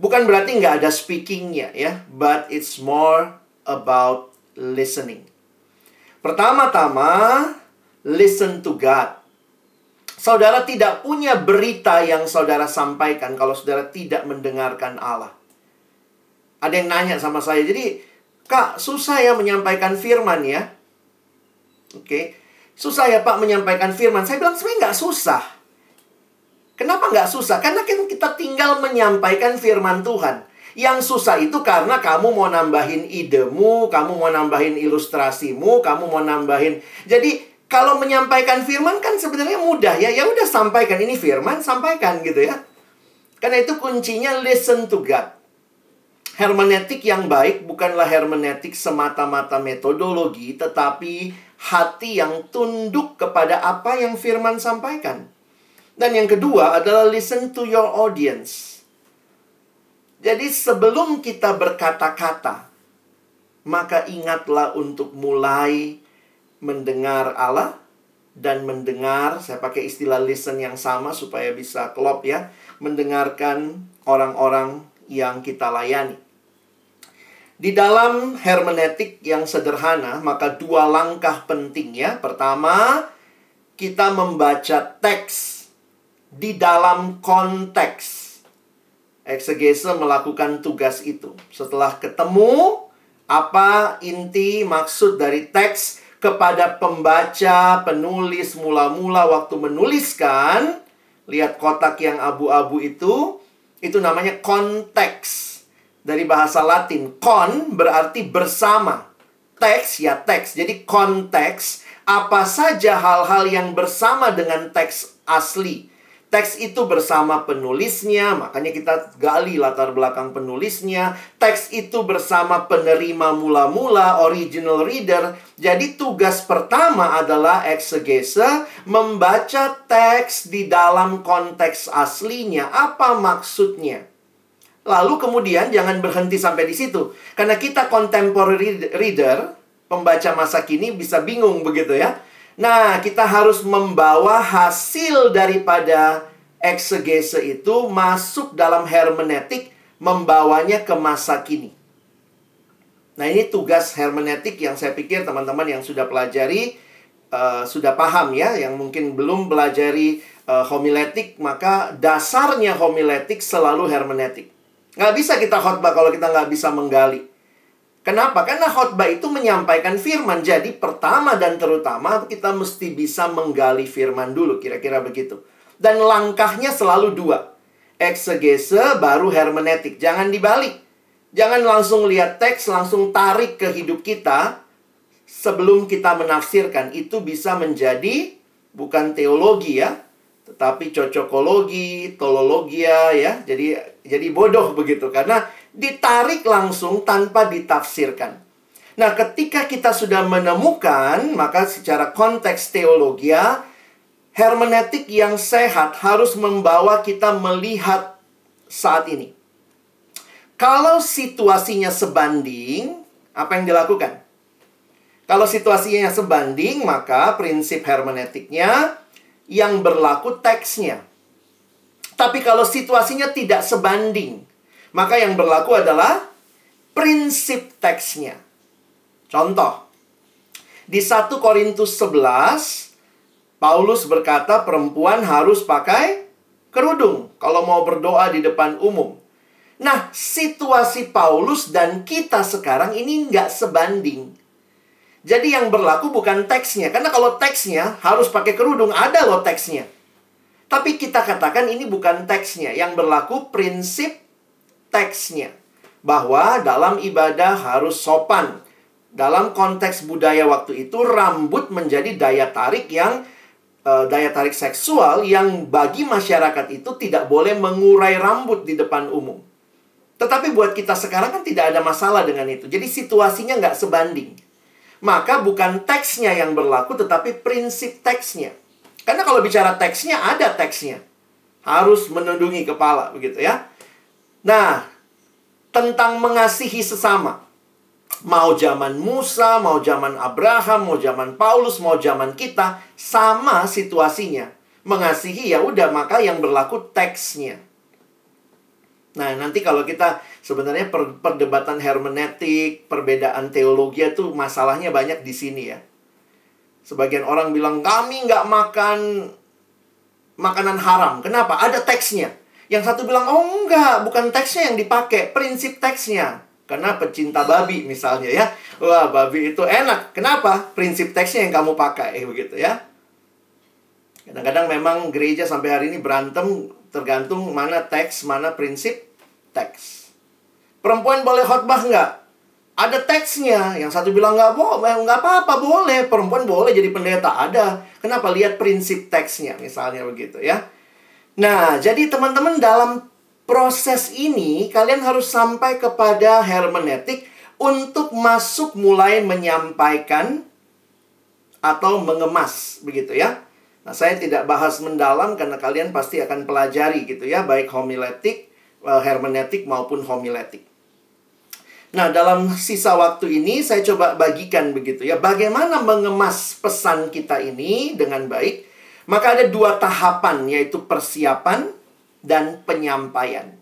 Bukan berarti nggak ada speakingnya ya. But it's more about listening. Pertama-tama, listen to God. Saudara tidak punya berita yang saudara sampaikan kalau saudara tidak mendengarkan Allah. Ada yang nanya sama saya, jadi Kak, susah ya menyampaikan firman ya? Oke, susah ya Pak menyampaikan firman. Saya bilang sebenarnya nggak susah. Kenapa nggak susah? Karena kita tinggal menyampaikan firman Tuhan. Yang susah itu karena kamu mau nambahin idemu, kamu mau nambahin ilustrasimu, kamu mau nambahin. Jadi kalau menyampaikan firman kan sebenarnya mudah ya. Ya udah sampaikan, ini firman, sampaikan gitu ya. Karena itu kuncinya listen to God. Hermeneutik yang baik bukanlah hermeneutik semata-mata metodologi, tetapi hati yang tunduk kepada apa yang firman sampaikan. Dan yang kedua adalah listen to your audience. Jadi sebelum kita berkata-kata, maka ingatlah untuk mulai mendengar Allah dan mendengar, saya pakai istilah listen yang sama supaya bisa klop ya, mendengarkan orang-orang yang kita layani. Di dalam hermeneutik yang sederhana, maka dua langkah penting ya. Pertama, kita membaca teks di dalam konteks. Eksegese melakukan tugas itu. Setelah ketemu apa inti maksud dari teks kepada pembaca, penulis mula-mula waktu menuliskan, lihat kotak yang abu-abu itu namanya konteks. Dari bahasa Latin, kon berarti bersama. Teks ya teks. Jadi konteks apa saja hal-hal yang bersama dengan teks asli. Teks itu bersama penulisnya, makanya kita gali latar belakang penulisnya. Teks itu bersama penerima mula-mula, original reader. Jadi tugas pertama adalah eksegese, membaca teks di dalam konteks aslinya. Apa maksudnya? Lalu kemudian jangan berhenti sampai di situ. Karena kita contemporary reader, pembaca masa kini bisa bingung begitu ya. Nah, kita harus membawa hasil daripada eksegese itu masuk dalam hermeneutik, membawanya ke masa kini. Nah, ini tugas hermeneutik yang saya pikir teman-teman yang sudah pelajari, sudah paham ya. Yang mungkin belum pelajari homiletik, maka dasarnya homiletik selalu hermeneutik. Nggak bisa kita khotbah kalau kita nggak bisa menggali. Kenapa? Karena khotbah itu menyampaikan firman. Jadi pertama dan terutama kita mesti bisa menggali firman dulu. Kira-kira begitu. Dan langkahnya selalu dua. Eksegese baru hermeneutik. Jangan dibalik. Jangan langsung lihat teks, langsung tarik ke hidup kita. Sebelum kita menafsirkan. Itu bisa menjadi bukan teologi ya. Tetapi cocokologi, tolologia ya. Jadi bodoh begitu. Karena ditarik langsung tanpa ditafsirkan. Nah, ketika kita sudah menemukan, maka secara konteks teologia, hermeneutik yang sehat harus membawa kita melihat saat ini. Kalau situasinya sebanding, apa yang dilakukan? Kalau situasinya sebanding, maka prinsip hermeneutiknya yang berlaku teksnya. Tapi kalau situasinya tidak sebanding, maka yang berlaku adalah prinsip teksnya. Contoh, di 1 Korintus 11, Paulus berkata perempuan harus pakai kerudung kalau mau berdoa di depan umum. Nah, situasi Paulus dan kita sekarang ini nggak sebanding. Jadi yang berlaku bukan teksnya. Karena kalau teksnya harus pakai kerudung, ada loh teksnya. Tapi kita katakan ini bukan teksnya. Yang berlaku prinsip teksnya, bahwa dalam ibadah harus sopan. Dalam konteks budaya waktu itu, rambut menjadi daya tarik yang daya tarik seksual yang bagi masyarakat itu tidak boleh mengurai rambut di depan umum. Tetapi buat kita sekarang kan tidak ada masalah dengan itu. Jadi situasinya nggak sebanding. Maka bukan teksnya yang berlaku, tetapi prinsip teksnya. Karena kalau bicara teksnya, ada teksnya. Harus menundungi kepala, begitu ya. Nah, tentang mengasihi sesama. Mau zaman Musa, mau zaman Abraham, mau zaman Paulus, mau zaman kita, sama situasinya. Mengasihi ya udah, maka yang berlaku teksnya. Nah, nanti kalau kita sebenarnya perdebatan hermeneutik, perbedaan teologi itu masalahnya banyak di sini ya. Sebagian orang bilang kami nggak makan makanan haram. Kenapa? Ada teksnya. Yang satu bilang, oh enggak, bukan teksnya yang dipakai, prinsip teksnya. Karena pecinta babi misalnya ya, wah babi itu enak. Kenapa? Prinsip teksnya yang kamu pakai, begitu ya. Kadang-kadang memang gereja sampai hari ini berantem tergantung mana teks, mana prinsip teks. Perempuan boleh khotbah nggak? Ada teksnya. Yang satu bilang nggak boleh, nggak apa-apa, boleh. Perempuan boleh jadi pendeta, ada. Kenapa? Lihat prinsip teksnya misalnya, begitu ya. Nah, jadi teman-teman dalam proses ini, kalian harus sampai kepada hermeneutik untuk masuk mulai menyampaikan atau mengemas, begitu ya. Nah, saya tidak bahas mendalam karena kalian pasti akan pelajari gitu ya, baik homiletik, hermeneutik maupun homiletik. Nah, dalam sisa waktu ini saya coba bagikan begitu ya, bagaimana mengemas pesan kita ini dengan baik. Maka ada dua tahapan, yaitu persiapan dan penyampaian.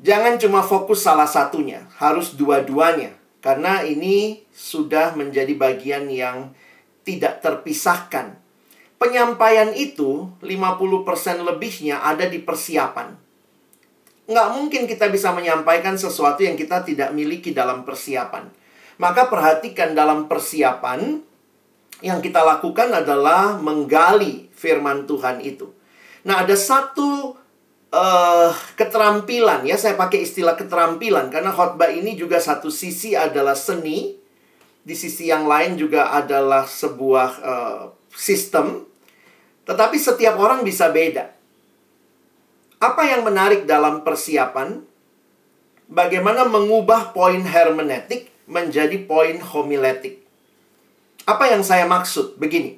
Jangan cuma fokus salah satunya, harus dua-duanya. Karena ini sudah menjadi bagian yang tidak terpisahkan. Penyampaian itu 50% lebihnya ada di persiapan. Nggak mungkin kita bisa menyampaikan sesuatu yang kita tidak miliki dalam persiapan. Maka perhatikan dalam persiapan, yang kita lakukan adalah menggali firman Tuhan itu. Nah, ada satu keterampilan ya, saya pakai istilah keterampilan karena khotbah ini juga satu sisi adalah seni, di sisi yang lain juga adalah sebuah sistem, tetapi setiap orang bisa beda. Apa yang menarik dalam persiapan? Bagaimana mengubah poin hermeneutik menjadi poin homiletik? Apa yang saya maksud? Begini.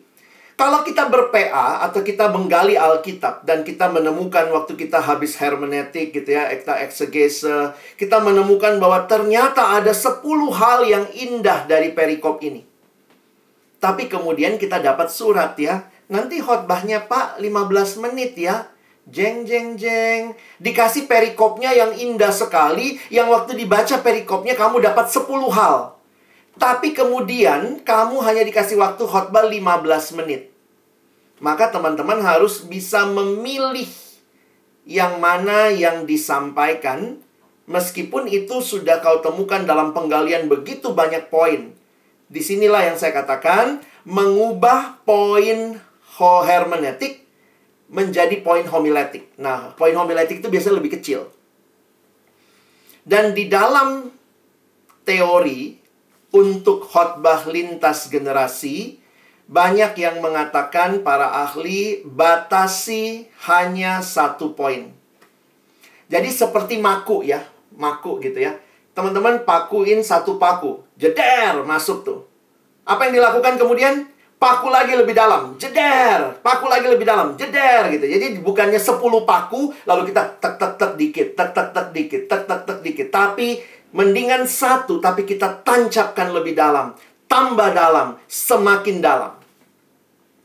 Kalau kita ber-PA atau kita menggali Alkitab dan kita menemukan waktu kita habis hermeneutik gitu ya, kita eksegese, kita menemukan bahwa ternyata ada 10 hal yang indah dari perikop ini. Tapi kemudian kita dapat surat ya, nanti khotbahnya Pak 15 menit ya. Jeng jeng jeng. Dikasih perikopnya yang indah sekali, yang waktu dibaca perikopnya kamu dapat 10 hal. Tapi kemudian kamu hanya dikasih waktu khotbah 15 menit. Maka teman-teman harus bisa memilih yang mana yang disampaikan, meskipun itu sudah kau temukan dalam penggalian begitu banyak poin. Disinilah yang saya katakan, mengubah poin hermeneutik menjadi poin homiletik. Nah, poin homiletik itu biasanya lebih kecil. Dan di dalam teori untuk khotbah lintas generasi, banyak yang mengatakan para ahli batasi hanya satu poin. Jadi seperti maku ya, maku gitu ya. Teman-teman pakuin satu paku, jeder, masuk tuh. Apa yang dilakukan kemudian? Paku lagi lebih dalam, jeder, paku lagi lebih dalam, jeder gitu. Jadi bukannya 10 paku, lalu kita tek-tek-tek dikit, tek-tek-tek dikit, tek-tek-tek dikit. Tapi mendingan satu, tapi kita tancapkan lebih dalam. Tambah dalam, semakin dalam.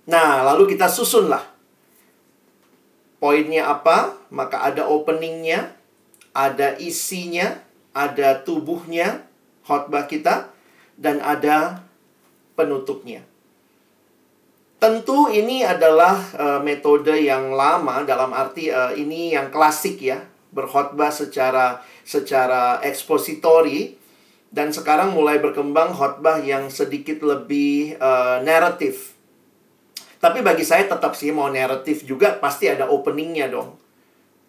Nah, lalu kita susunlah. Poinnya apa? Maka ada openingnya, ada isinya, ada tubuhnya, khotbah kita, dan ada penutupnya. Tentu ini adalah metode yang lama, dalam arti ini yang klasik ya. Berkhotbah secara ekspositori, dan sekarang mulai berkembang khotbah yang sedikit lebih naratif. Tapi bagi saya tetap sih mau naratif juga pasti ada openingnya dong.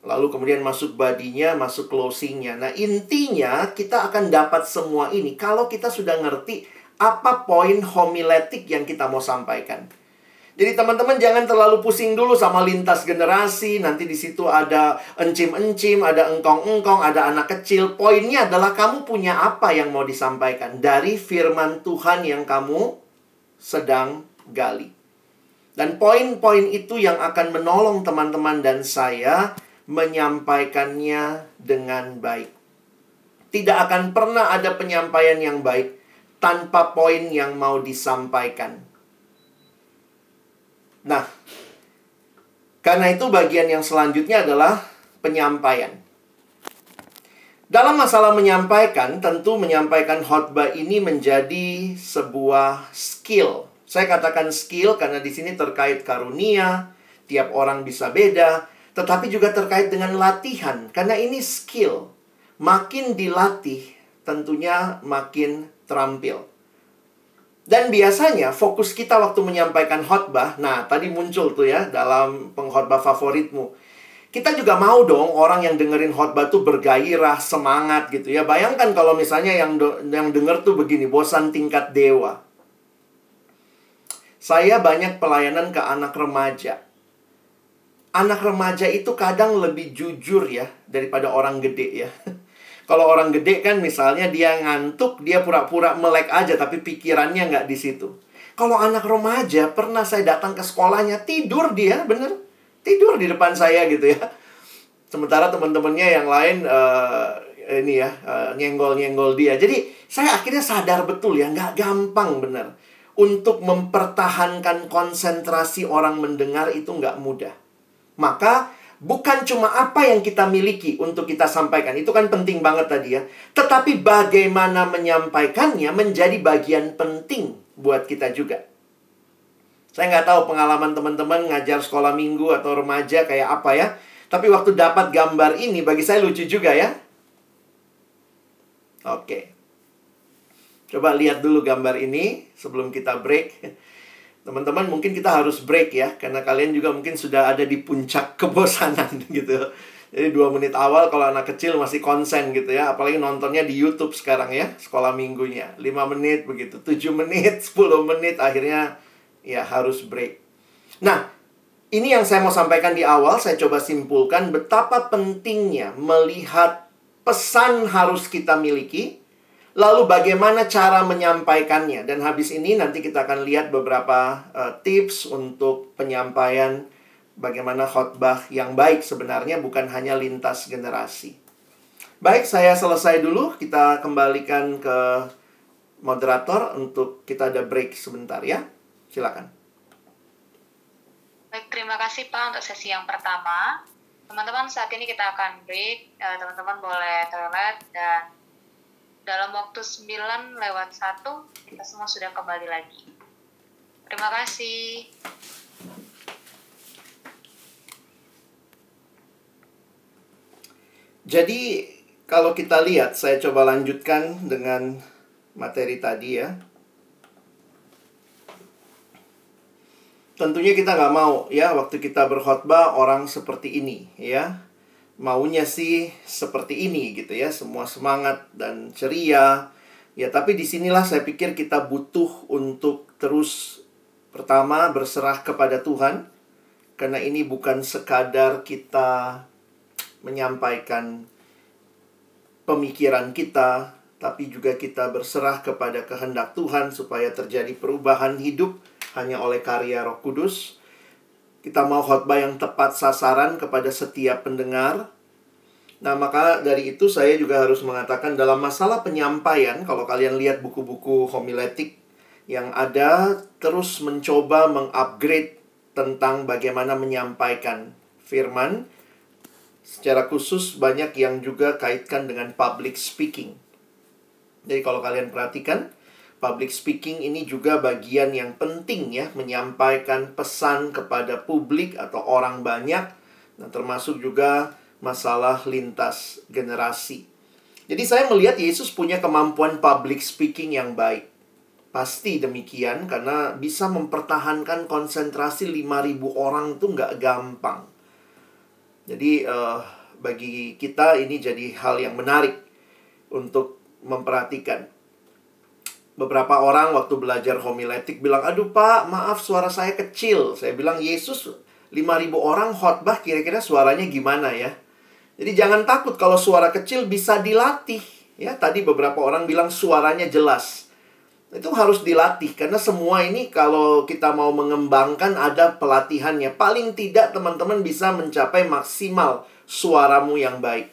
Lalu kemudian masuk body-nya, masuk closing-nya. Nah, intinya kita akan dapat semua ini kalau kita sudah ngerti apa poin homiletik yang kita mau sampaikan. Jadi teman-teman jangan terlalu pusing dulu sama lintas generasi. Nanti di situ ada encim-encim, ada engkong-engkong, ada anak kecil. Poinnya adalah kamu punya apa yang mau disampaikan dari firman Tuhan yang kamu sedang gali. Dan poin-poin itu yang akan menolong teman-teman dan saya menyampaikannya dengan baik. Tidak akan pernah ada penyampaian yang baik tanpa poin yang mau disampaikan. Nah, karena itu bagian yang selanjutnya adalah penyampaian. Dalam masalah menyampaikan, tentu menyampaikan khotbah ini menjadi sebuah skill. Saya katakan skill karena di sini terkait karunia, Tiap orang bisa beda, tetapi juga terkait dengan latihan. Karena ini skill. Makin dilatih, tentunya makin terampil. Dan biasanya fokus kita waktu menyampaikan khotbah, nah tadi muncul tuh ya dalam pengkhotbah favoritmu. Kita juga mau dong orang yang dengerin khotbah tuh bergairah, semangat gitu ya. Bayangkan kalau misalnya yang denger tuh begini, bosan tingkat dewa. Saya banyak pelayanan ke anak remaja. Anak remaja itu kadang lebih jujur ya daripada orang gede ya. Kalau orang gede kan misalnya dia ngantuk, dia pura-pura melek aja tapi pikirannya nggak di situ. Kalau anak remaja, pernah saya datang ke sekolahnya, tidur dia, bener. Tidur di depan saya gitu ya. Sementara teman-temannya yang lain nyenggol-nyenggol dia. Jadi saya akhirnya sadar betul ya, nggak gampang bener. Untuk mempertahankan konsentrasi orang mendengar itu nggak mudah. Maka bukan cuma apa yang kita miliki untuk kita sampaikan, itu kan penting banget tadi ya. Tetapi bagaimana menyampaikannya menjadi bagian penting buat kita juga. Saya nggak tahu pengalaman teman-teman ngajar sekolah minggu atau remaja kayak apa ya. Tapi waktu dapat gambar ini bagi saya lucu juga ya. Oke. Coba lihat dulu gambar ini sebelum kita break. Teman-teman, mungkin kita harus break ya, karena kalian juga mungkin sudah ada di puncak kebosanan gitu. Jadi 2 menit awal kalau anak kecil masih konsen gitu ya. Apalagi nontonnya di YouTube sekarang ya, sekolah minggunya. 5 menit begitu, 7 menit, 10 menit akhirnya ya harus break. Nah, ini yang saya mau sampaikan di awal. Saya coba simpulkan betapa pentingnya melihat pesan harus kita miliki. Lalu bagaimana cara menyampaikannya? Dan habis ini nanti kita akan lihat beberapa tips untuk penyampaian bagaimana khotbah yang baik sebenarnya, bukan hanya lintas generasi. Baik, saya selesai dulu. Kita kembalikan ke moderator untuk kita ada break sebentar ya. Silakan. Baik, terima kasih Pak untuk sesi yang pertama. Teman-teman, saat ini kita akan break. Teman-teman boleh toilet dan dalam waktu 9:01, kita semua sudah kembali lagi. Terima kasih. Jadi, kalau kita lihat, saya coba lanjutkan dengan materi tadi ya. Tentunya kita nggak mau ya, waktu kita berkhotbah orang seperti ini ya. Maunya sih seperti ini gitu ya, semua semangat dan ceria. Ya, tapi disinilah saya pikir kita butuh untuk terus pertama berserah kepada Tuhan. Karena ini bukan sekadar kita menyampaikan pemikiran kita, tapi juga kita berserah kepada kehendak Tuhan supaya terjadi perubahan hidup hanya oleh karya Roh Kudus. Kita mau khotbah yang tepat sasaran kepada setiap pendengar. Nah, maka dari itu saya juga harus mengatakan dalam masalah penyampaian, kalau kalian lihat buku-buku homiletik yang ada, terus mencoba mengupgrade tentang bagaimana menyampaikan firman. Secara khusus banyak yang juga kaitkan dengan public speaking. Jadi kalau kalian perhatikan, public speaking ini juga bagian yang penting ya, menyampaikan pesan kepada publik atau orang banyak, dan termasuk juga masalah lintas generasi. Jadi saya melihat Yesus punya kemampuan public speaking yang baik. Pasti demikian, karena bisa mempertahankan konsentrasi 5.000 orang itu nggak gampang. Jadi bagi kita ini jadi hal yang menarik untuk memperhatikan. Beberapa orang waktu belajar homiletik bilang, "Aduh Pak, maaf suara saya kecil." Saya bilang, Yesus 5.000 orang khotbah kira-kira suaranya gimana ya? Jadi jangan takut kalau suara kecil bisa dilatih. Ya, tadi beberapa orang bilang suaranya jelas. Itu harus dilatih, karena semua ini kalau kita mau mengembangkan ada pelatihannya. Paling tidak teman-teman bisa mencapai maksimal suaramu yang baik.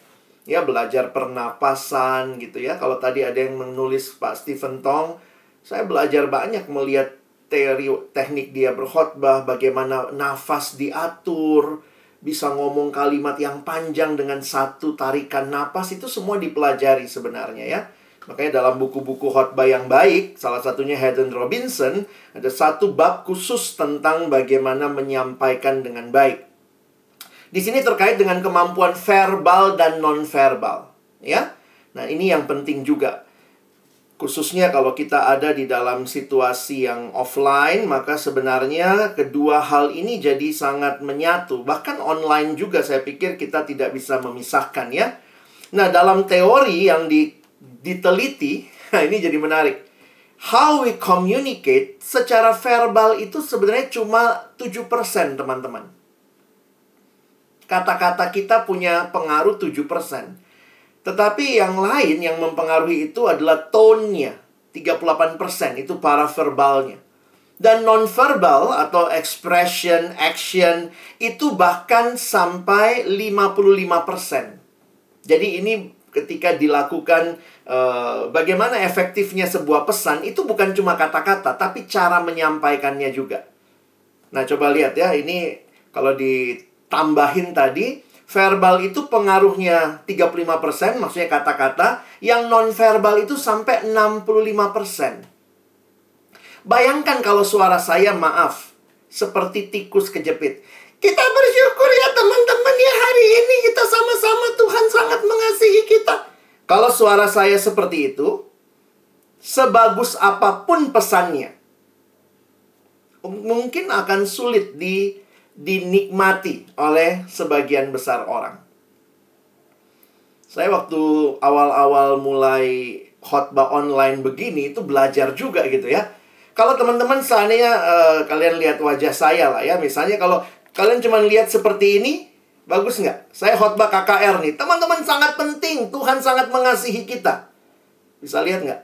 Ya, belajar pernapasan gitu ya. Kalau tadi ada yang menulis Pak Stephen Tong, saya belajar banyak melihat teori teknik dia berkhotbah, bagaimana nafas diatur, bisa ngomong kalimat yang panjang dengan satu tarikan nafas, itu semua dipelajari sebenarnya ya. Makanya dalam buku-buku khotbah yang baik, salah satunya Hayden Robinson, ada satu bab khusus tentang bagaimana menyampaikan dengan baik. Di sini terkait dengan kemampuan verbal dan non-verbal, ya. Nah, ini yang penting juga. Khususnya kalau kita ada di dalam situasi yang offline, maka sebenarnya kedua hal ini jadi sangat menyatu. Bahkan online juga saya pikir kita tidak bisa memisahkan, ya. Nah, dalam teori yang diteliti, ini jadi menarik. How we communicate secara verbal itu sebenarnya cuma 7%, teman-teman. Kata-kata kita punya pengaruh 7%. Tetapi yang lain yang mempengaruhi itu adalah tone-nya, 38%, itu paraverbalnya. Dan non-verbal atau expression, action, itu bahkan sampai 55%. Jadi ini ketika dilakukan bagaimana efektifnya sebuah pesan, itu bukan cuma kata-kata, tapi cara menyampaikannya juga. Nah, coba lihat ya, ini kalau ditambahin tadi, verbal itu pengaruhnya 35%, maksudnya kata-kata. Yang non-verbal itu sampai 65%. Bayangkan kalau suara saya, maaf, seperti tikus kejepit. Kita bersyukur ya teman-teman ya, hari ini kita sama-sama, Tuhan sangat mengasihi kita. Kalau suara saya seperti itu, sebagus apapun pesannya, mungkin akan sulit dinikmati oleh sebagian besar orang. Saya waktu awal-awal mulai khotbah online begini, itu belajar juga gitu ya. Kalau teman-teman seandainya kalian lihat wajah saya lah ya, misalnya kalau kalian cuma lihat seperti ini, bagus nggak? Saya khotbah KKR nih. Teman-teman, sangat penting, Tuhan sangat mengasihi kita. Bisa lihat nggak?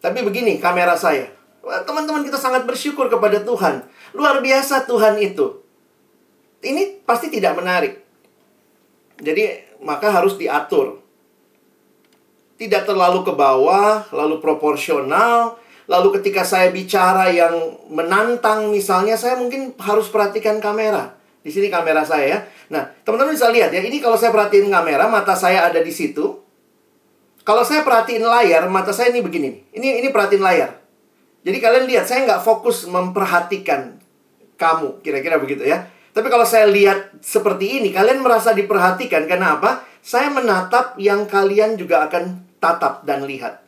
Tapi begini kamera saya. Teman-teman, kita sangat bersyukur kepada Tuhan. Luar biasa Tuhan itu. Ini pasti tidak menarik. Jadi, maka harus diatur. Tidak terlalu ke bawah, lalu proporsional. Lalu ketika saya bicara yang menantang misalnya, saya mungkin harus perhatikan kamera. Di sini kamera saya ya. Nah, teman-teman bisa lihat ya, ini kalau saya perhatiin kamera, mata saya ada di situ. Kalau saya perhatiin layar, mata saya ini begini. Ini perhatiin layar. Jadi kalian lihat, saya nggak fokus memperhatikan kamu, kira-kira begitu ya. Tapi kalau saya lihat seperti ini, kalian merasa diperhatikan. Karena apa? Saya menatap yang kalian juga akan tatap dan lihat.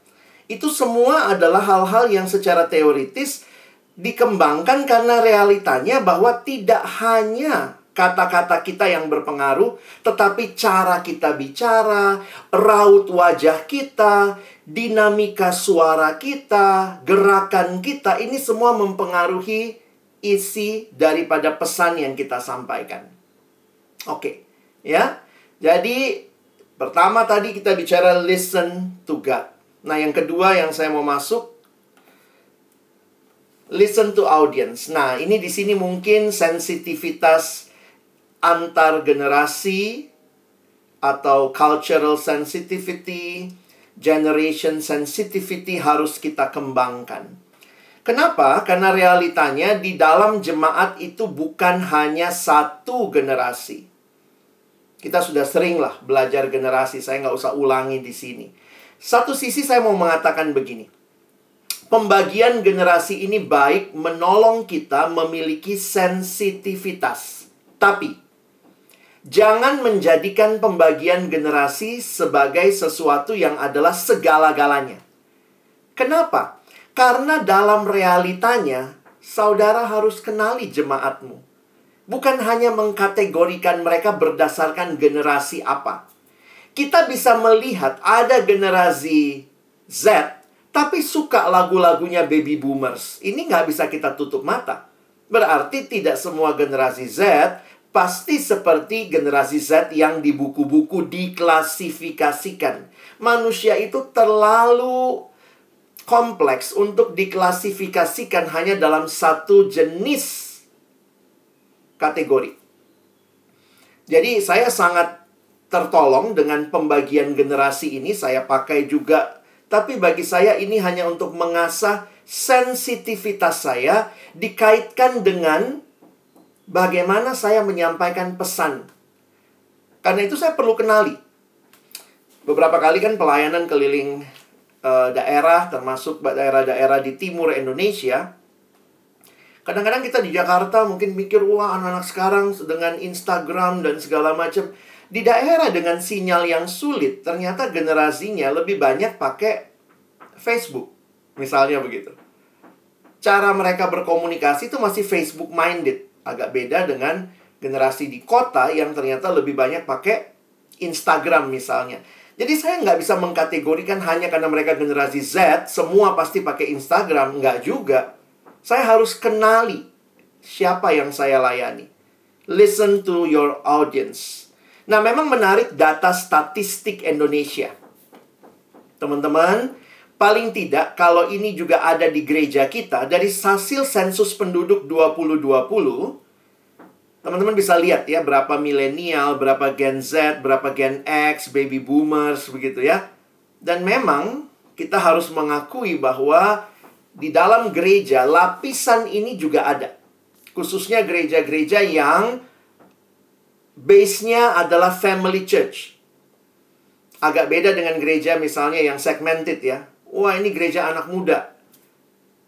Itu semua adalah hal-hal yang secara teoritis dikembangkan karena realitanya bahwa tidak hanya kata-kata kita yang berpengaruh, tetapi cara kita bicara, raut wajah kita, dinamika suara kita, gerakan kita, ini semua mempengaruhi isi daripada pesan yang kita sampaikan. Oke, ya. Jadi, pertama tadi kita bicara listen to God. Nah, yang kedua yang saya mau masuk, listen to audience. Nah, ini di sini mungkin sensitivitas antar generasi atau cultural sensitivity, generation sensitivity harus kita kembangkan. Kenapa? Karena realitanya di dalam jemaat itu bukan hanya satu generasi. Kita sudah sering lah belajar generasi, saya nggak usah ulangi di sini. Satu sisi saya mau mengatakan begini. Pembagian generasi ini baik menolong kita memiliki sensitivitas. Tapi, jangan menjadikan pembagian generasi sebagai sesuatu yang adalah segala-galanya. Kenapa? Karena dalam realitanya, saudara harus kenali jemaatmu. Bukan hanya mengkategorikan mereka berdasarkan generasi apa. Kita bisa melihat ada generasi Z, tapi suka lagu-lagunya baby boomers. Ini nggak bisa kita tutup mata. Berarti tidak semua generasi Z pasti seperti generasi Z yang di buku-buku diklasifikasikan. Manusia itu terlalu kompleks untuk diklasifikasikan hanya dalam satu jenis kategori. Jadi saya sangat tertolong dengan pembagian generasi ini, saya pakai juga. Tapi bagi saya ini hanya untuk mengasah sensitivitas saya dikaitkan dengan bagaimana saya menyampaikan pesan. Karena itu saya perlu kenali. Beberapa kali kan pelayanan keliling daerah, termasuk daerah-daerah di timur Indonesia. Kadang-kadang kita di Jakarta mungkin mikir, wah anak-anak sekarang dengan Instagram dan segala macam. Di daerah dengan sinyal yang sulit, ternyata generasinya lebih banyak pakai Facebook. Misalnya begitu. Cara mereka berkomunikasi itu masih Facebook-minded. Agak beda dengan generasi di kota yang ternyata lebih banyak pakai Instagram misalnya. Jadi saya nggak bisa mengkategorikan hanya karena mereka generasi Z, semua pasti pakai Instagram. Nggak juga. Saya harus kenali siapa yang saya layani. Listen to your audience. Nah, memang menarik data statistik Indonesia. Teman-teman, paling tidak kalau ini juga ada di gereja kita, dari hasil sensus penduduk 2020, teman-teman bisa lihat ya, berapa milenial, berapa Gen Z, berapa Gen X, baby boomers, begitu ya. Dan memang kita harus mengakui bahwa di dalam gereja, lapisan ini juga ada. Khususnya gereja-gereja yang base-nya adalah family church. Agak beda dengan gereja misalnya yang segmented ya. Wah, ini gereja anak muda.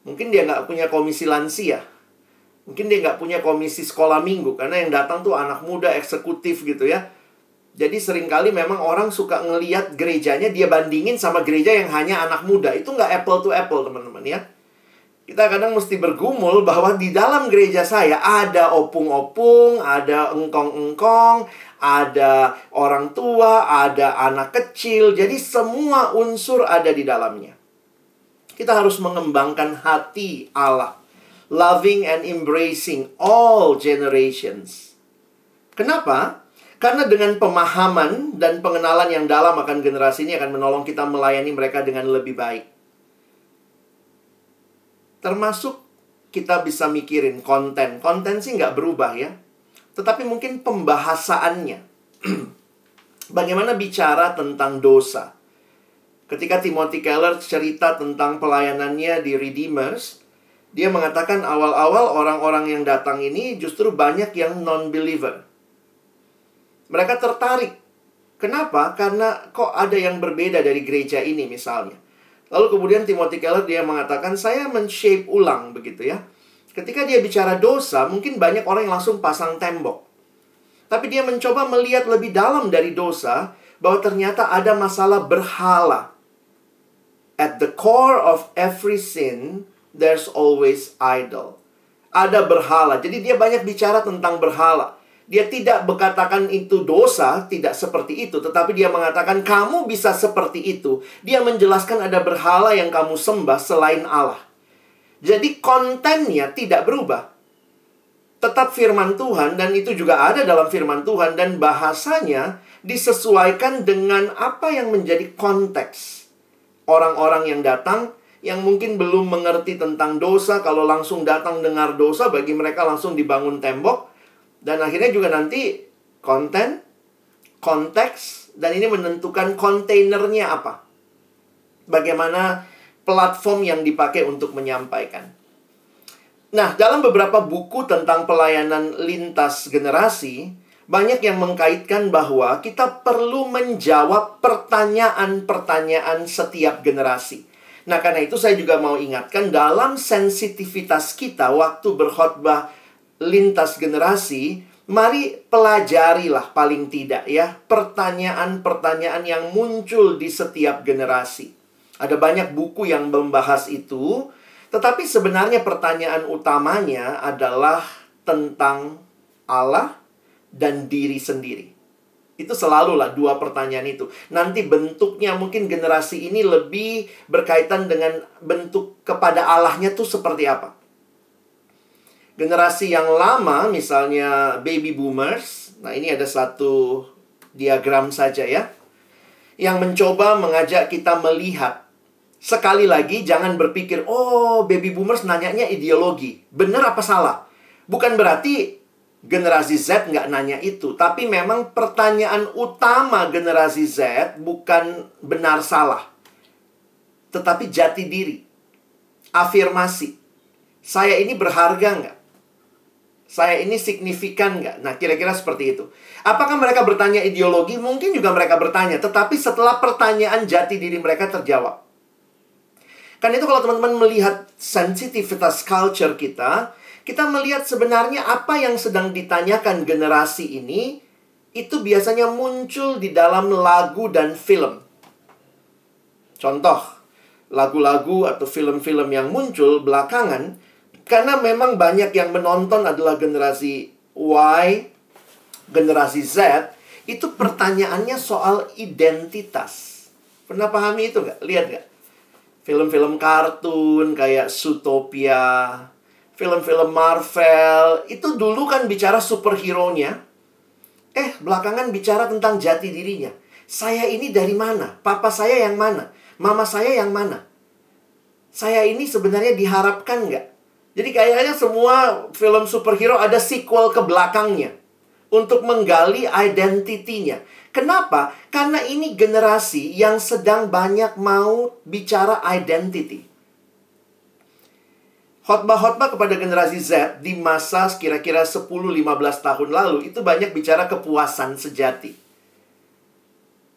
Mungkin dia nggak punya komisi lansia. Mungkin dia nggak punya komisi sekolah minggu, karena yang datang tuh anak muda eksekutif gitu ya. Jadi seringkali memang orang suka ngeliat gerejanya, dia bandingin sama gereja yang hanya anak muda. Itu nggak apple to apple, teman-teman ya. Kita kadang mesti bergumul bahwa di dalam gereja saya ada opung-opung, ada engkong-engkong, ada orang tua, ada anak kecil. Jadi semua unsur ada di dalamnya. Kita harus mengembangkan hati Allah. Loving and embracing all generations. Kenapa? Karena dengan pemahaman dan pengenalan yang dalam akan generasi ini akan menolong kita melayani mereka dengan lebih baik. Termasuk kita bisa mikirin konten. Konten sih nggak berubah ya. Tetapi mungkin pembahasaannya. Bagaimana bicara tentang dosa. Ketika Timothy Keller cerita tentang pelayanannya di Redeemers, dia mengatakan awal-awal orang-orang yang datang ini justru banyak yang non-believer. Mereka tertarik. Kenapa? Karena kok ada yang berbeda dari gereja ini misalnya. Lalu kemudian Timothy Keller dia mengatakan, saya men-shape ulang begitu ya. Ketika dia bicara dosa, mungkin banyak orang yang langsung pasang tembok. Tapi dia mencoba melihat lebih dalam dari dosa, bahwa ternyata ada masalah berhala. At the core of every sin, there's always idol. Ada berhala. Jadi dia banyak bicara tentang berhala. Dia tidak berkatakan itu dosa, tidak seperti itu. Tetapi dia mengatakan kamu bisa seperti itu. Dia menjelaskan ada berhala yang kamu sembah selain Allah. Jadi kontennya tidak berubah. Tetap firman Tuhan, dan itu juga ada dalam firman Tuhan. Dan bahasanya disesuaikan dengan apa yang menjadi konteks. Orang-orang yang datang yang mungkin belum mengerti tentang dosa, kalau langsung datang dengar dosa, bagi mereka langsung dibangun tembok. Dan akhirnya juga nanti konten, konteks, dan ini menentukan kontainernya apa. Bagaimana platform yang dipakai untuk menyampaikan. Nah, dalam beberapa buku tentang pelayanan lintas generasi, banyak yang mengkaitkan bahwa kita perlu menjawab pertanyaan-pertanyaan setiap generasi. Nah, karena itu saya juga mau ingatkan dalam sensitivitas kita waktu berkhotbah lintas generasi, mari pelajarilah paling tidak ya pertanyaan-pertanyaan yang muncul di setiap generasi. Ada banyak buku yang membahas itu, tetapi sebenarnya pertanyaan utamanya adalah tentang Allah dan diri sendiri. Itu selalulah dua pertanyaan itu. Nanti bentuknya mungkin generasi ini lebih berkaitan dengan bentuk kepada Allahnya tuh seperti apa. Generasi yang lama misalnya baby boomers. Nah, ini ada satu diagram saja ya, yang mencoba mengajak kita melihat. Sekali lagi jangan berpikir, oh baby boomers nanyanya ideologi. Bener apa salah? Bukan berarti generasi Z nggak nanya itu. Tapi memang pertanyaan utama generasi Z bukan benar salah, tetapi jati diri. Afirmasi. Saya ini berharga nggak? Saya ini signifikan nggak? Nah, kira-kira seperti itu. Apakah mereka bertanya ideologi? Mungkin juga mereka bertanya. Tetapi setelah pertanyaan jati diri mereka terjawab. Karena itu kalau teman-teman melihat sensitivitas culture kita, kita melihat sebenarnya apa yang sedang ditanyakan generasi ini, itu biasanya muncul di dalam lagu dan film. Contoh, lagu-lagu atau film-film yang muncul belakangan, karena memang banyak yang menonton adalah generasi Y, generasi Z, itu pertanyaannya soal identitas. Pernah pahami itu nggak? Lihat nggak? Film-film kartun kayak Zootopia, film-film Marvel, itu dulu kan bicara superhero-nya. Belakangan bicara tentang jati dirinya. Saya ini dari mana? Papa saya yang mana? Mama saya yang mana? Saya ini sebenarnya diharapkan nggak? Jadi kayaknya semua film superhero ada sequel ke belakangnya untuk menggali identitinya. Kenapa? Karena ini generasi yang sedang banyak mau bicara identity. Khotbah-khotbah kepada generasi Z di masa kira-kira 10-15 tahun lalu itu banyak bicara kepuasan sejati.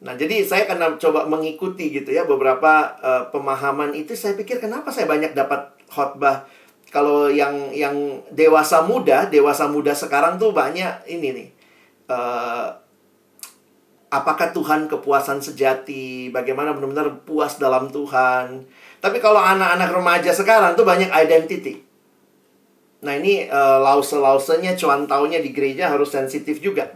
Nah, jadi saya karena coba mengikuti gitu ya beberapa pemahaman itu, saya pikir kenapa saya banyak dapat khotbah. Kalau yang dewasa muda sekarang tuh banyak ini nih. Apakah Tuhan kepuasan sejati? Bagaimana benar-benar puas dalam Tuhan? Tapi kalau anak-anak remaja sekarang tuh banyak identity. Nah ini lause-lausenya, cuantaunya di gereja harus sensitif juga.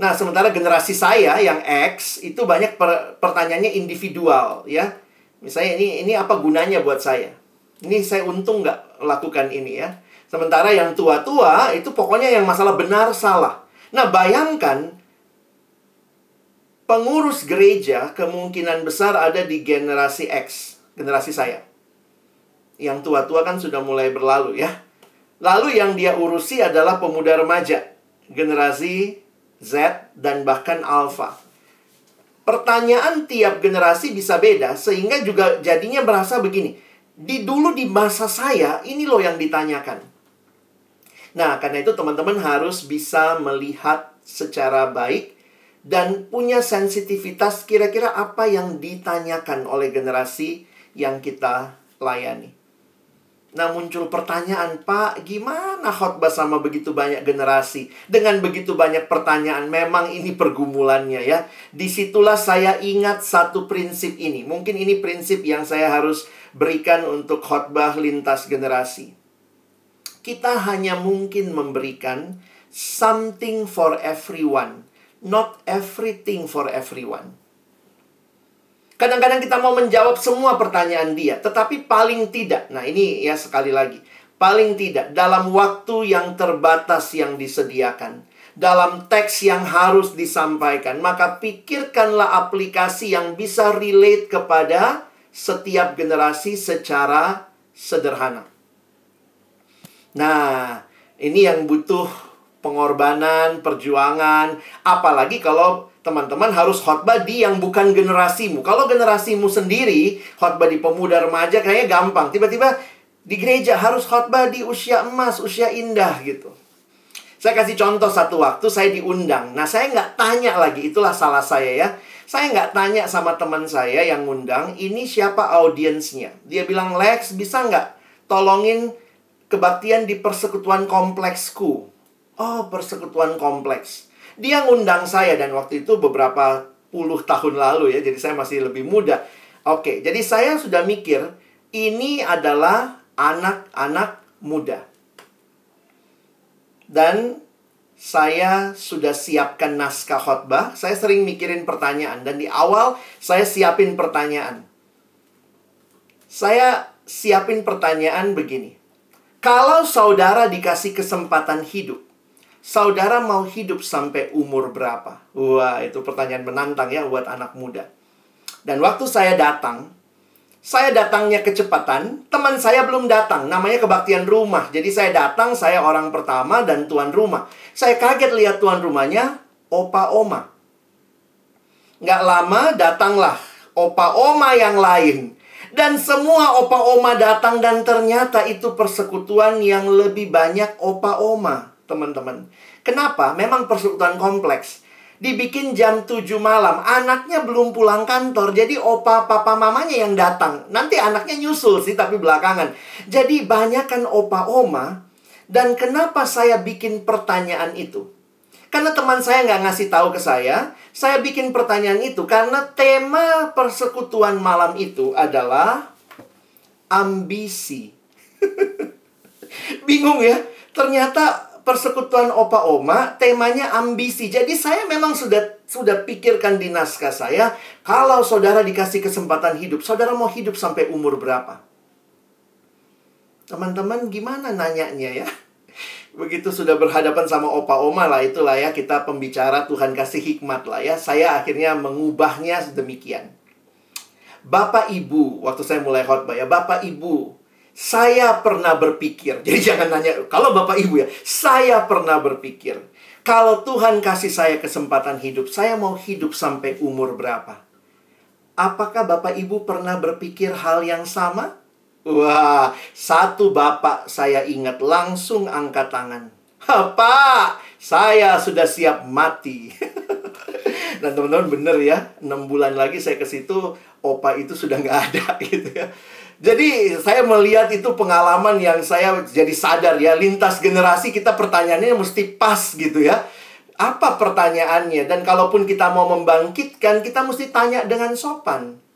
Nah sementara generasi saya yang X itu banyak pertanyaannya individual ya. Misalnya ini apa gunanya buat saya? Ini saya untung nggak lakukan ini ya. Sementara yang tua-tua itu pokoknya yang masalah benar salah. Nah bayangkan, pengurus gereja kemungkinan besar ada di generasi X, generasi saya. Yang tua-tua kan sudah mulai berlalu ya. Lalu yang dia urusi adalah pemuda remaja, generasi Z dan bahkan Alpha. Pertanyaan tiap generasi bisa beda, sehingga juga jadinya berasa begini. Dulu di masa saya, ini loh yang ditanyakan. Nah, karena itu teman-teman harus bisa melihat secara baik dan punya sensitivitas kira-kira apa yang ditanyakan oleh generasi yang kita layani. Nah muncul pertanyaan, Pak, gimana khotbah sama begitu banyak generasi? Dengan begitu banyak pertanyaan, memang ini pergumulannya ya. Disitulah saya ingat satu prinsip ini. Mungkin ini prinsip yang saya harus berikan untuk khotbah lintas generasi. Kita hanya mungkin memberikan something for everyone, not everything for everyone. Kadang-kadang kita mau menjawab semua pertanyaan dia, tetapi paling tidak, nah ini ya sekali lagi, paling tidak dalam waktu yang terbatas yang disediakan, dalam teks yang harus disampaikan, maka pikirkanlah aplikasi yang bisa relate kepada setiap generasi secara sederhana. Nah, ini yang butuh pengorbanan, perjuangan, apalagi kalau teman-teman harus khotbah di yang bukan generasimu. Kalau generasimu sendiri, khotbah di pemuda remaja kayaknya gampang. Tiba-tiba di gereja harus khotbah di usia emas, usia indah gitu. Saya kasih contoh satu waktu, saya diundang. Nah, saya nggak tanya lagi, itulah salah saya ya. Saya nggak tanya sama teman saya yang ngundang, ini siapa audiensnya. Dia bilang, Lex, bisa nggak tolongin kebaktian di persekutuan kompleksku. Oh, persekutuan kompleks. Dia ngundang saya dan waktu itu beberapa puluh tahun lalu ya. Jadi saya masih lebih muda. Oke, jadi saya sudah mikir ini adalah anak-anak muda. Dan saya sudah siapkan naskah khotbah. Saya sering mikirin pertanyaan. Dan di awal saya siapin pertanyaan. Saya siapin pertanyaan begini. Kalau saudara dikasih kesempatan hidup, saudara mau hidup sampai umur berapa? Wah, itu pertanyaan menantang ya buat anak muda. Dan waktu saya datangnya kecepatan, teman saya belum datang, namanya kebaktian rumah. Jadi saya datang, saya orang pertama dan tuan rumah. Saya kaget lihat tuan rumahnya, opa oma. Nggak lama datanglah opa oma yang lain. Dan semua opa oma datang dan ternyata itu persekutuan yang lebih banyak opa oma. Teman-teman, kenapa? Memang persekutuan kompleks. dibikin jam 7 malam. Anaknya belum pulang kantor, jadi opa papa mamanya yang datang. Nanti anaknya nyusul sih, tapi belakangan. Jadi banyakan opa oma. Dan kenapa saya bikin pertanyaan itu? Karena teman saya nggak ngasih tahu ke saya bikin pertanyaan itu karena tema persekutuan malam itu adalah ambisi. Bingung ya? Ternyata persekutuan opa oma temanya ambisi. Jadi saya memang sudah pikirkan di naskah saya, kalau saudara dikasih kesempatan hidup, saudara mau hidup sampai umur berapa? Teman-teman gimana nanyanya ya? Begitu sudah berhadapan sama opa oma lah, itulah ya kita pembicara, Tuhan kasih hikmat lah ya. Saya akhirnya mengubahnya sedemikian. Bapak ibu, waktu saya mulai khotbah ya, bapak ibu, saya pernah berpikir. Jadi jangan nanya, kalau bapak ibu ya, saya pernah berpikir, kalau Tuhan kasih saya kesempatan hidup, saya mau hidup sampai umur berapa? Apakah bapak ibu pernah berpikir hal yang sama? Wah, satu bapak saya ingat langsung angkat tangan. Pak, saya sudah siap mati. Dan teman-teman bener ya, 6 bulan lagi saya ke situ, opa itu sudah nggak ada gitu ya. Jadi saya melihat itu pengalaman yang saya jadi sadar ya, lintas generasi kita pertanyaannya mesti pas gitu ya. Apa pertanyaannya? Dan kalaupun kita mau membangkitkan, kita mesti tanya dengan sopan.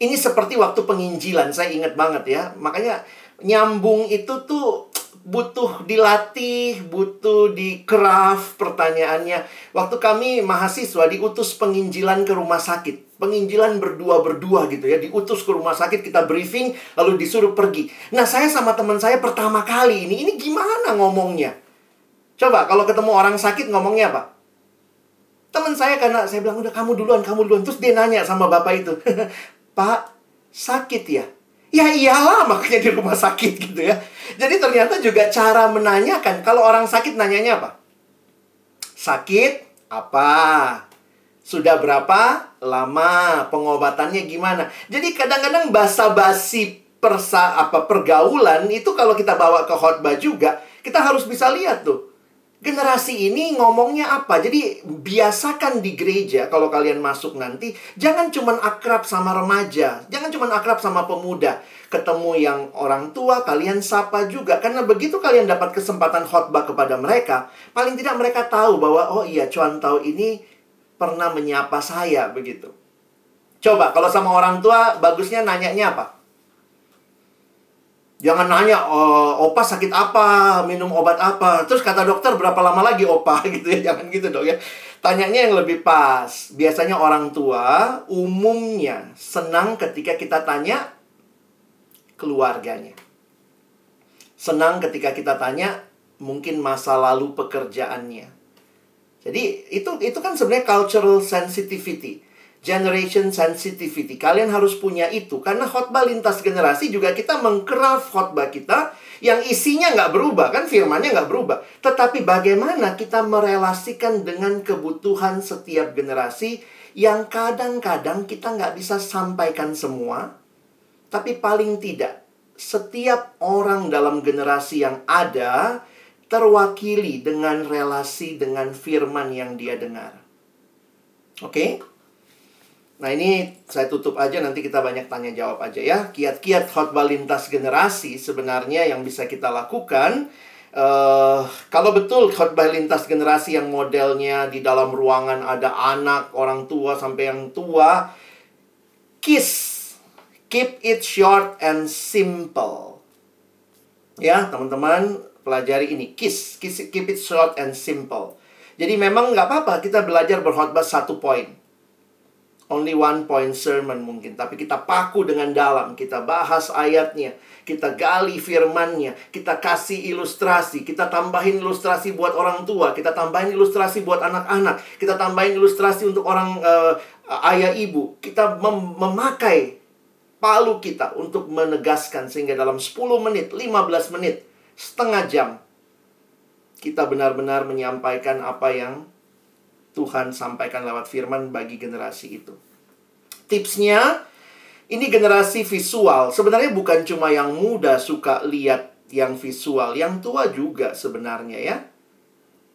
Ini seperti waktu penginjilan, saya ingat banget ya. Makanya nyambung itu tuh butuh dilatih, butuh di craft pertanyaannya. Waktu kami mahasiswa diutus penginjilan ke rumah sakit. Penginjilan berdua-berdua gitu ya, diutus ke rumah sakit, kita briefing, lalu disuruh pergi. Nah, saya sama teman saya pertama kali ini gimana ngomongnya? Coba, kalau ketemu orang sakit ngomongnya apa? Teman saya, karena saya bilang, udah kamu duluan. Terus dia nanya sama bapak itu, Pak, sakit ya? Ya iyalah, makanya di rumah sakit gitu ya. Jadi ternyata juga cara menanyakan, kalau orang sakit nanyanya apa? Sakit apa? Sudah berapa lama? Pengobatannya gimana? Jadi kadang-kadang basa-basi pergaulan itu kalau kita bawa ke khotbah juga, kita harus bisa lihat tuh. Generasi ini ngomongnya apa? Jadi biasakan di gereja kalau kalian masuk nanti, jangan cuman akrab sama remaja, jangan cuman akrab sama pemuda. Ketemu yang orang tua, kalian sapa juga. Karena begitu kalian dapat kesempatan khotbah kepada mereka, paling tidak mereka tahu bahwa, oh iya, Cuan Tau ini pernah menyapa saya begitu. Coba kalau sama orang tua bagusnya nanyanya apa? Jangan nanya, oh, opa sakit apa, minum obat apa, terus kata dokter berapa lama lagi opa gitu ya. Jangan gitu dong ya. Tanyanya yang lebih pas. Biasanya orang tua umumnya senang ketika kita tanya keluarganya. Senang ketika kita tanya mungkin masa lalu pekerjaannya. Jadi itu kan sebenarnya cultural sensitivity, generation sensitivity. Kalian harus punya itu karena khotbah lintas generasi juga kita mengcraft khotbah kita yang isinya nggak berubah kan, firmannya nggak berubah. Tetapi bagaimana kita merelasikan dengan kebutuhan setiap generasi yang kadang-kadang kita nggak bisa sampaikan semua, tapi paling tidak setiap orang dalam generasi yang ada terwakili dengan relasi dengan firman yang dia dengar. Oke? Nah ini saya tutup aja, nanti kita banyak tanya jawab aja ya. Kiat-kiat khotbah lintas generasi sebenarnya yang bisa kita lakukan. Kalau betul khotbah lintas generasi yang modelnya di dalam ruangan ada anak, orang tua sampai yang tua, keep it short and simple. Ya teman-teman, pelajari ini, keep it short and simple. Jadi memang nggak apa-apa kita belajar berkhotbah satu poin, only one point sermon mungkin, tapi kita paku dengan dalam, kita bahas ayatnya, kita gali firmannya, kita kasih ilustrasi, kita tambahin ilustrasi buat orang tua, kita tambahin ilustrasi buat anak-anak, kita tambahin ilustrasi untuk orang ayah ibu, kita memakai palu kita untuk menegaskan sehingga dalam 10 menit, 15 menit, setengah jam kita benar-benar menyampaikan apa yang Tuhan sampaikan lewat firman bagi generasi itu. Tipsnya, ini generasi visual. Sebenarnya bukan cuma yang muda suka lihat yang visual, yang tua juga sebenarnya ya.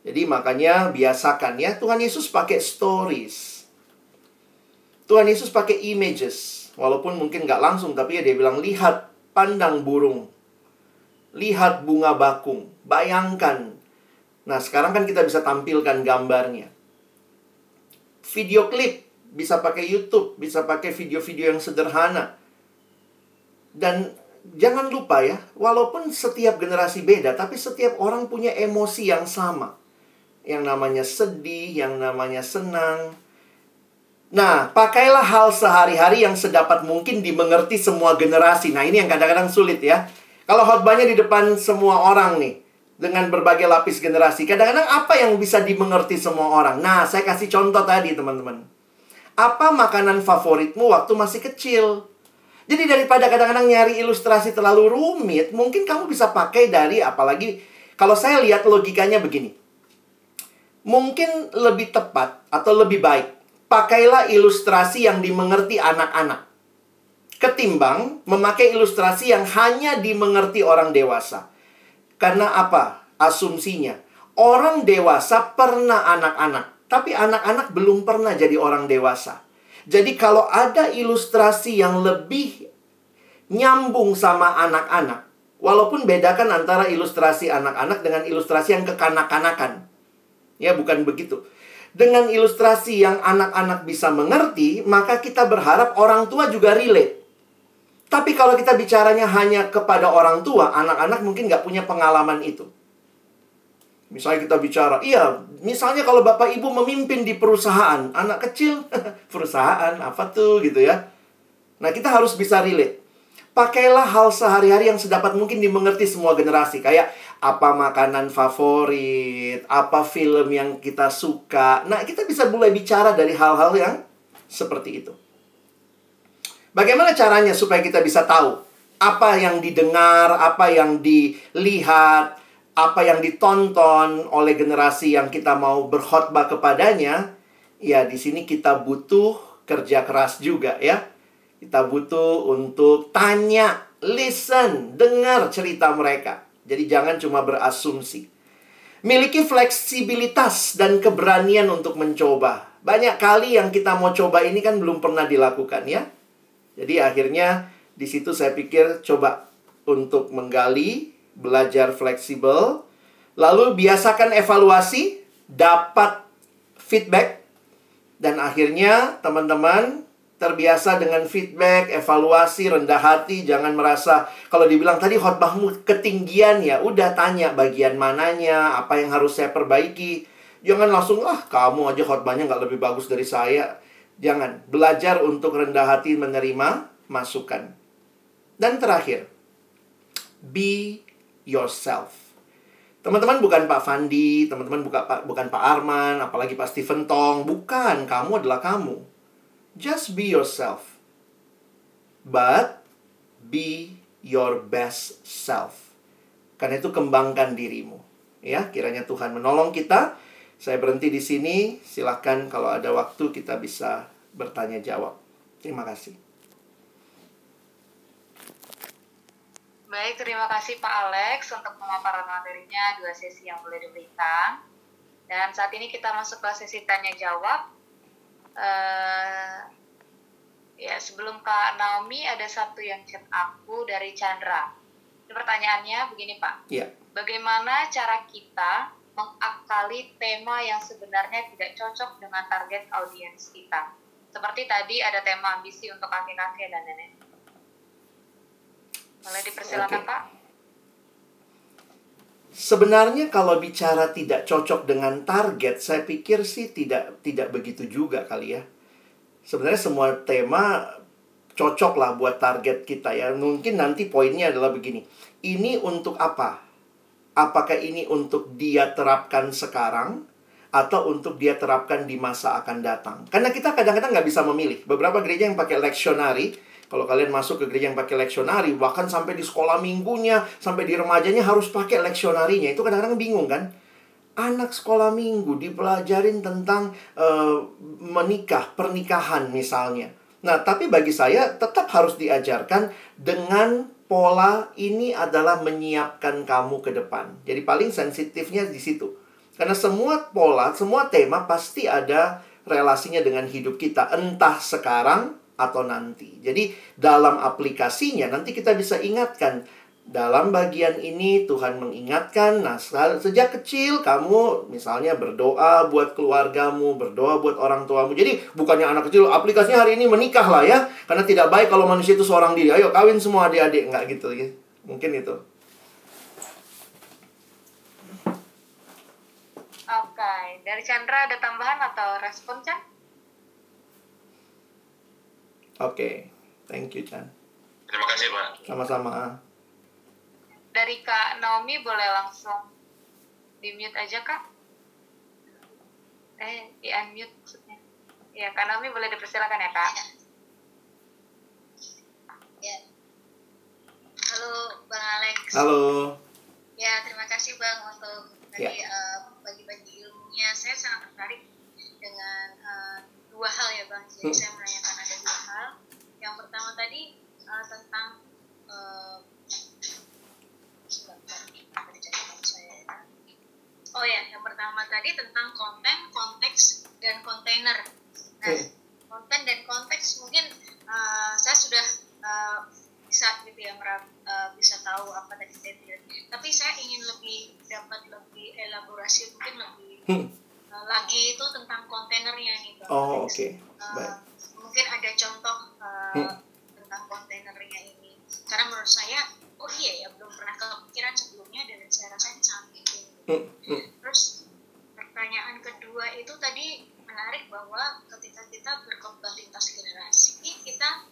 Jadi makanya biasakan ya. Tuhan Yesus pakai stories. Tuhan Yesus pakai images. Walaupun mungkin nggak langsung, tapi ya dia bilang, lihat pandang burung. Lihat bunga bakung. Bayangkan. Nah sekarang kan kita bisa tampilkan gambarnya. Video klip. Bisa pakai YouTube. Bisa pakai video-video yang sederhana. Dan jangan lupa ya, walaupun setiap generasi beda, tapi setiap orang punya emosi yang sama. Yang namanya sedih, yang namanya senang. Nah, pakailah hal sehari-hari yang sedapat mungkin dimengerti semua generasi. Nah, ini yang kadang-kadang sulit ya. Kalau khotbahnya di depan semua orang nih, dengan berbagai lapis generasi, kadang-kadang apa yang bisa dimengerti semua orang? Nah, saya kasih contoh tadi teman-teman. Apa makanan favoritmu waktu masih kecil? Jadi daripada kadang-kadang nyari ilustrasi terlalu rumit, mungkin kamu bisa pakai dari, apalagi kalau saya lihat logikanya begini. Mungkin lebih tepat atau lebih baik, pakailah ilustrasi yang dimengerti anak-anak. Ketimbang memakai ilustrasi yang hanya dimengerti orang dewasa. Karena apa? Asumsinya, orang dewasa pernah anak-anak, tapi anak-anak belum pernah jadi orang dewasa. Jadi kalau ada ilustrasi yang lebih nyambung sama anak-anak, walaupun bedakan antara ilustrasi anak-anak dengan ilustrasi yang kekanak-kanakan. Ya, bukan begitu. Dengan ilustrasi yang anak-anak bisa mengerti, maka kita berharap orang tua juga relate. Tapi kalau kita bicaranya hanya kepada orang tua, anak-anak mungkin nggak punya pengalaman itu. Misalnya kita bicara, iya, misalnya kalau bapak ibu memimpin di perusahaan, anak kecil, perusahaan, apa tuh, gitu ya. Nah, kita harus bisa relate. Pakailah hal sehari-hari yang sedapat mungkin dimengerti semua generasi. Kayak, apa makanan favorit, apa film yang kita suka. Nah, kita bisa mulai bicara dari hal-hal yang seperti itu. Bagaimana caranya supaya kita bisa tahu apa yang didengar, apa yang dilihat, apa yang ditonton oleh generasi yang kita mau berkhotbah kepadanya? Ya, di sini kita butuh kerja keras juga ya. Kita butuh untuk tanya, listen, dengar cerita mereka. Jadi jangan cuma berasumsi. Miliki fleksibilitas dan keberanian untuk mencoba. Banyak kali yang kita mau coba ini kan belum pernah dilakukan ya. Jadi akhirnya di situ saya pikir coba untuk menggali, belajar fleksibel, lalu biasakan evaluasi, dapat feedback, dan akhirnya teman-teman terbiasa dengan feedback, evaluasi, rendah hati, jangan merasa kalau dibilang tadi khotbahmu ketinggian ya, udah tanya bagian mananya, apa yang harus saya perbaiki, jangan langsung ah kamu aja khotbahnya nggak lebih bagus dari saya, jangan, belajar untuk rendah hati menerima masukan, dan terakhir be yourself. Teman-teman bukan Pak Fandi, teman-teman bukan Pak Arman, apalagi Pak Stephen Tong. Bukan, kamu adalah kamu. Just be yourself. But be your best self. Karena itu kembangkan dirimu. Ya, kiranya Tuhan menolong kita. Saya berhenti di sini. Silahkan kalau ada waktu kita bisa bertanya jawab. Terima kasih. Baik, terima kasih Pak Alex untuk pemaparan materinya, dua sesi yang boleh diberikan. Dan saat ini kita masuk ke sesi tanya-jawab. Ya, sebelum Kak Naomi, ada satu yang chat aku dari Chandra. Ini pertanyaannya begini Pak. Ya. Bagaimana cara kita mengakali tema yang sebenarnya tidak cocok dengan target audiens kita? Seperti tadi ada tema ambisi untuk kakek-kakek dan nenek. Boleh dipersilakan, okay. Pak. Sebenarnya kalau bicara tidak cocok dengan target, saya pikir sih tidak begitu juga kali ya. Sebenarnya semua tema cocok lah buat target kita ya. Mungkin nanti poinnya adalah begini. Ini untuk apa? Apakah ini untuk dia terapkan sekarang? Atau untuk dia terapkan di masa akan datang? Karena kita kadang-kadang nggak bisa memilih. Beberapa gereja yang pakai leksionari, kalau kalian masuk ke gereja yang pakai leksionari, bahkan sampai di sekolah minggunya, sampai di remajanya harus pakai leksionarinya. Itu kadang-kadang bingung kan? Anak sekolah minggu dipelajarin tentang menikah, pernikahan misalnya. Nah, tapi bagi saya tetap harus diajarkan dengan pola ini adalah menyiapkan kamu ke depan. Jadi paling sensitifnya di situ. Karena semua pola, semua tema pasti ada relasinya dengan hidup kita, entah sekarang atau nanti. Jadi dalam aplikasinya nanti kita bisa ingatkan, dalam bagian ini Tuhan mengingatkan, nah sejak kecil kamu misalnya berdoa buat keluargamu, berdoa buat orang tuamu. Jadi bukannya anak kecil aplikasinya hari ini menikah lah ya, karena tidak baik kalau manusia itu seorang diri. Ayo kawin semua adik-adik, nggak gitu ya. Mungkin itu. Oke, dari Chandra ada tambahan atau respon, Chan? Oke, thank you, Chan. Terima kasih, Pak. Sama-sama. Dari Kak Naomi boleh langsung di-mute aja, Kak? Di-unmute maksudnya. Ya, Kak Naomi boleh dipersilakan ya, Kak? Ya. Halo, Bang Alex. Halo. Ya, terima kasih, Bang, untuk tadi bagi-bagi ilmunya. Saya sangat tertarik dengan dua hal ya, Bang. Jadi saya menanyakan ada dua hal. Yang pertama tadi tentang... yang pertama tadi tentang konten, konteks, dan kontainer. Nah, konten dan konteks mungkin saya sudah bisa gitu ya, bisa tahu apa tadi saya. Tapi saya ingin dapat lebih elaborasi, mungkin lebih lagi itu tentang kontainernya nih. Oh, oke. Mungkin ada contoh tentang kontainernya ini. Karena menurut saya, oh iya ya, belum pernah kepikiran sebelumnya dan saya rasanya sangat penting. Terus pertanyaan kedua itu tadi menarik bahwa ketika kita berkembang lintas generasi, kita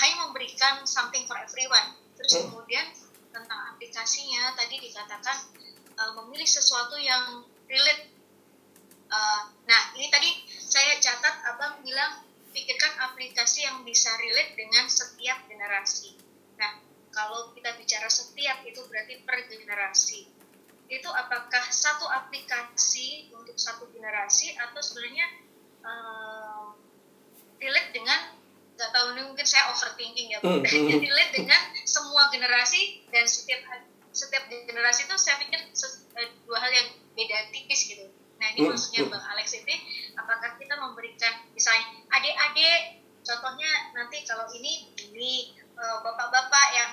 hanya memberikan something for everyone. Terus kemudian tentang aplikasinya tadi dikatakan memilih sesuatu yang relate. Nah ini tadi saya catat Abang bilang pikirkan aplikasi yang bisa relate dengan setiap generasi. Nah kalau kita bicara setiap itu berarti per generasi. Itu apakah satu aplikasi untuk satu generasi atau sebenarnya relate dengan, nggak tahu nih mungkin saya overthinking ya, relate dengan semua generasi dan setiap generasi itu saya pikir dua hal yang beda tipis gitu. Nah ini maksudnya Bang Alex ini apakah kita memberikan misalnya adik-adik contohnya nanti kalau ini bapak-bapak yang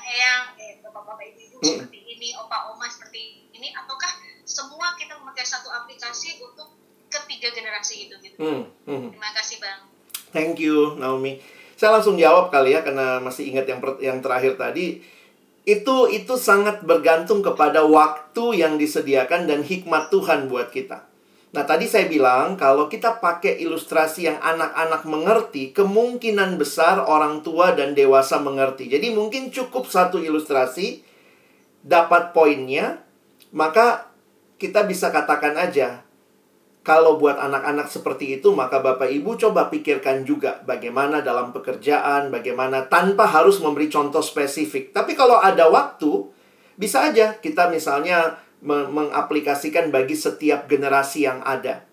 bapak-bapak ibu-ibu seperti ini, opa-oma seperti ini, ataukah semua kita memakai satu aplikasi untuk ketiga generasi itu gitu. Terima kasih, Bang. Thank you, Naomi. Saya langsung jawab kali ya, karena masih ingat yang terakhir tadi. Itu sangat bergantung kepada waktu yang disediakan dan hikmat Tuhan buat kita. Nah, tadi saya bilang kalau kita pakai ilustrasi yang anak-anak mengerti, kemungkinan besar orang tua dan dewasa mengerti. Jadi mungkin cukup satu ilustrasi dapat poinnya, maka kita bisa katakan aja kalau buat anak-anak seperti itu, maka Bapak Ibu coba pikirkan juga bagaimana dalam pekerjaan, bagaimana tanpa harus memberi contoh spesifik. Tapi kalau ada waktu, bisa aja kita misalnya mengaplikasikan bagi setiap generasi yang ada.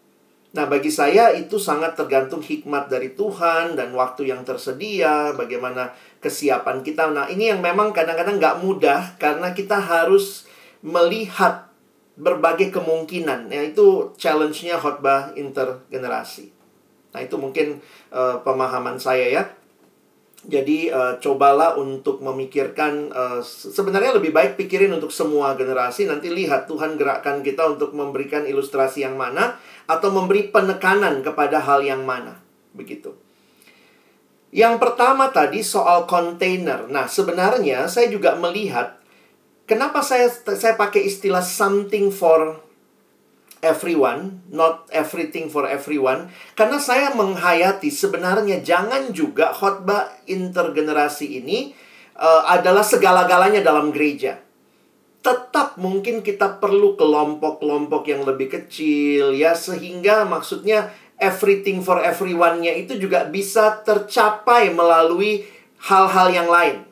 Nah, bagi saya itu sangat tergantung hikmat dari Tuhan dan waktu yang tersedia, bagaimana kesiapan kita. Nah, ini yang memang kadang-kadang nggak mudah karena kita harus melihat berbagai kemungkinan. Nah, itu challenge-nya khotbah intergenerasi. Nah, itu mungkin pemahaman saya ya. Jadi cobalah untuk memikirkan, sebenarnya lebih baik pikirin untuk semua generasi. Nanti lihat Tuhan gerakkan kita untuk memberikan ilustrasi yang mana atau memberi penekanan kepada hal yang mana. Begitu. Yang pertama tadi soal kontainer. Nah sebenarnya saya juga melihat, kenapa saya pakai istilah something for everyone, not everything for everyone. Karena saya menghayati sebenarnya jangan juga khotbah intergenerasi ini adalah segala-galanya dalam gereja. Tetap mungkin kita perlu kelompok-kelompok yang lebih kecil ya, sehingga maksudnya everything for everyone-nya itu juga bisa tercapai melalui hal-hal yang lain.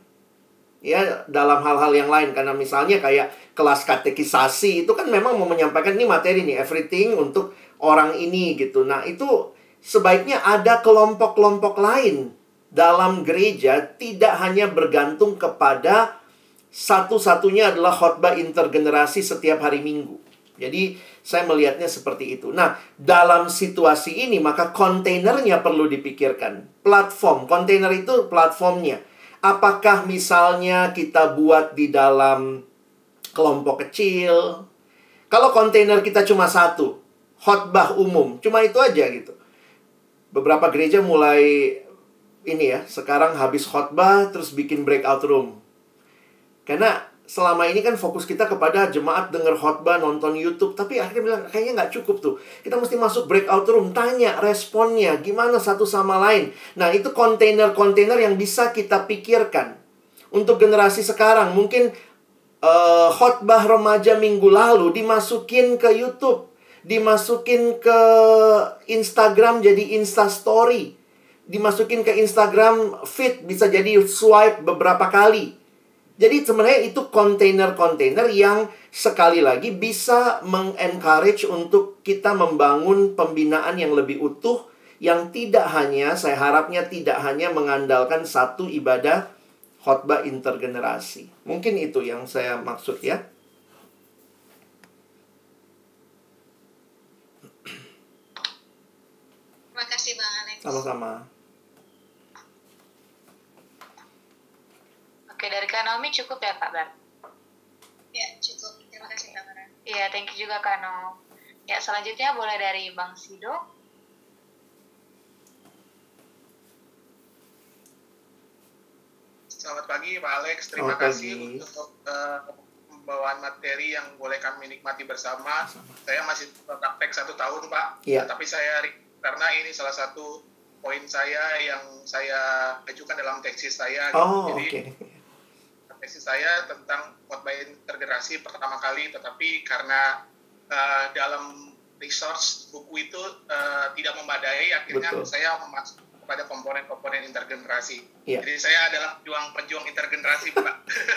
Ya, dalam hal-hal yang lain, karena misalnya kayak kelas katekisasi itu kan memang mau menyampaikan ini materi nih, everything untuk orang ini gitu. Nah, itu sebaiknya ada kelompok-kelompok lain dalam gereja, tidak hanya bergantung kepada satu-satunya adalah khotbah intergenerasi setiap hari Minggu. Jadi saya melihatnya seperti itu. Nah, dalam situasi ini maka kontainernya perlu dipikirkan. Platform, kontainer itu platformnya. Apakah misalnya kita buat di dalam kelompok kecil? Kalau kontainer kita cuma satu, khotbah umum, cuma itu aja gitu. Beberapa gereja mulai ini ya, sekarang habis khotbah terus bikin breakout room. Karena selama ini kan fokus kita kepada jemaat denger khotbah, nonton YouTube. Tapi akhirnya bilang, kayaknya nggak cukup tuh. Kita mesti masuk breakout room, tanya responnya, gimana satu sama lain. Nah, itu kontainer-kontainer yang bisa kita pikirkan. Untuk generasi sekarang, mungkin khotbah remaja minggu lalu dimasukin ke YouTube, dimasukin ke Instagram jadi Instastory, dimasukin ke Instagram feed, bisa jadi swipe beberapa kali. Jadi sebenarnya itu kontainer-kontainer yang sekali lagi bisa mengencourage untuk kita membangun pembinaan yang lebih utuh, yang tidak hanya, saya harapnya tidak hanya mengandalkan satu ibadah khotbah intergenerasi. Mungkin itu yang saya maksud ya. Terima kasih Bang Alex. Sama-sama. Oke, dari Kak Naomi cukup ya Kak Bar? Ya, cukup. Terima kasih Kak Bar. Iya, thank you juga Kak Naomi. Ya, selanjutnya boleh dari Bang Sido. Selamat pagi Pak Alex, terima kasih untuk pembawaan materi yang boleh kami nikmati bersama. Saya masih praktek 1 tahun Pak, ya. Tapi saya karena ini salah satu poin saya yang saya ajukan dalam tesis saya. Oh, gitu. Jadi, okay. Tesis saya tentang khotbah intergenerasi pertama kali, tetapi karena dalam resource buku itu tidak memadai, akhirnya betul, saya masuk kepada komponen-komponen intergenerasi. Ya. Jadi saya adalah pejuang intergenerasi, Pak.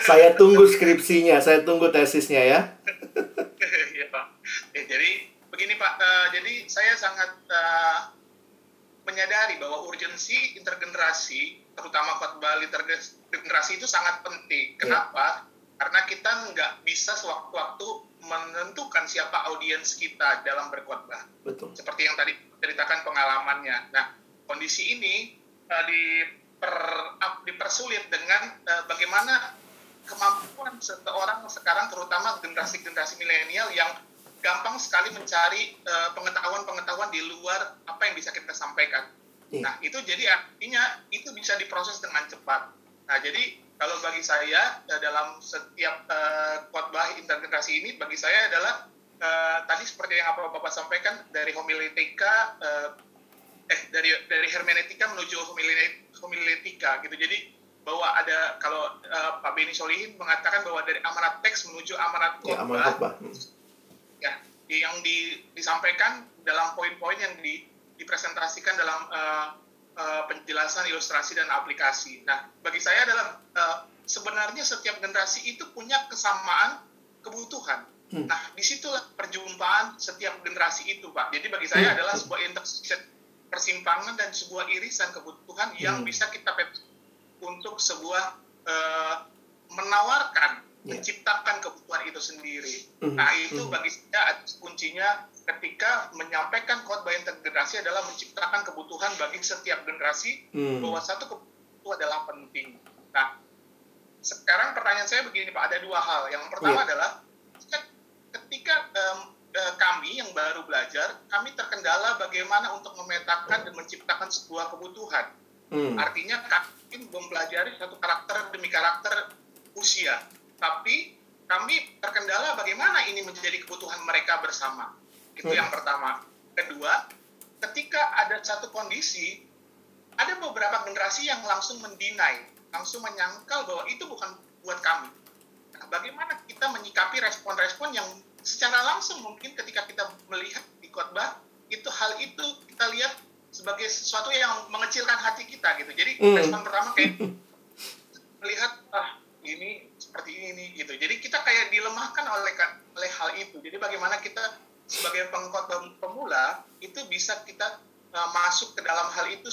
Saya tunggu skripsinya, saya tunggu tesisnya ya. Iya, Pak. Jadi begini Pak, jadi saya sangat menyadari bahwa urgensi intergenerasi, terutama khotbah intergenerasi itu sangat penting. Kenapa? Yeah. Karena kita nggak bisa sewaktu-waktu menentukan siapa audiens kita dalam berkhotbah. Betul. Seperti yang tadi ceritakan pengalamannya. Nah, kondisi ini dipersulit dengan bagaimana kemampuan seseorang sekarang, terutama generasi-generasi milenial yang gampang sekali mencari pengetahuan-pengetahuan di luar apa yang bisa kita sampaikan. Yeah. Nah, itu jadi artinya itu bisa diproses dengan cepat. Nah, jadi kalau bagi saya dalam setiap khotbah intergenerasi ini, bagi saya adalah tadi seperti yang apa Bapak sampaikan, dari homiletika dari hermeneutika menuju homiletika gitu. Jadi bahwa ada, kalau Pak Benny Solihin mengatakan bahwa dari amanat teks menuju amanat khotbah. Ya, yang disampaikan dalam poin-poin yang dipresentasikan dalam penjelasan, ilustrasi, dan aplikasi. Nah, bagi saya adalah sebenarnya setiap generasi itu punya kesamaan kebutuhan. Nah, disitulah perjumpaan setiap generasi itu, Pak. Jadi bagi saya adalah sebuah intersection, persimpangan dan sebuah irisan kebutuhan yang bisa kita untuk sebuah menawarkan, menciptakan kebutuhan itu sendiri. Nah, itu bagi saya kuncinya ketika menyampaikan khotbah intergenerasi adalah menciptakan kebutuhan bagi setiap generasi, bahwa satu kebutuhan itu adalah penting. Nah, sekarang pertanyaan saya begini Pak, ada 2 hal. Yang pertama adalah ketika kami yang baru belajar, kami terkendala bagaimana untuk memetakan dan menciptakan sebuah kebutuhan. Artinya kami mempelajari satu karakter demi karakter usia. Tapi kami terkendala bagaimana ini menjadi kebutuhan mereka bersama. Itu yang pertama. Kedua, ketika ada satu kondisi, ada beberapa generasi yang langsung mendinai, langsung menyangkal bahwa itu bukan buat kami. Nah, bagaimana kita menyikapi respon-respon yang secara langsung mungkin ketika kita melihat di khotbah, itu hal itu kita lihat sebagai sesuatu yang mengecilkan hati kita gitu. Jadi respon pertama kayak melihat, ini seperti ini gitu. Jadi kita kayak dilemahkan oleh hal itu. Jadi bagaimana kita sebagai pengkhotbah pemula itu bisa kita masuk ke dalam hal itu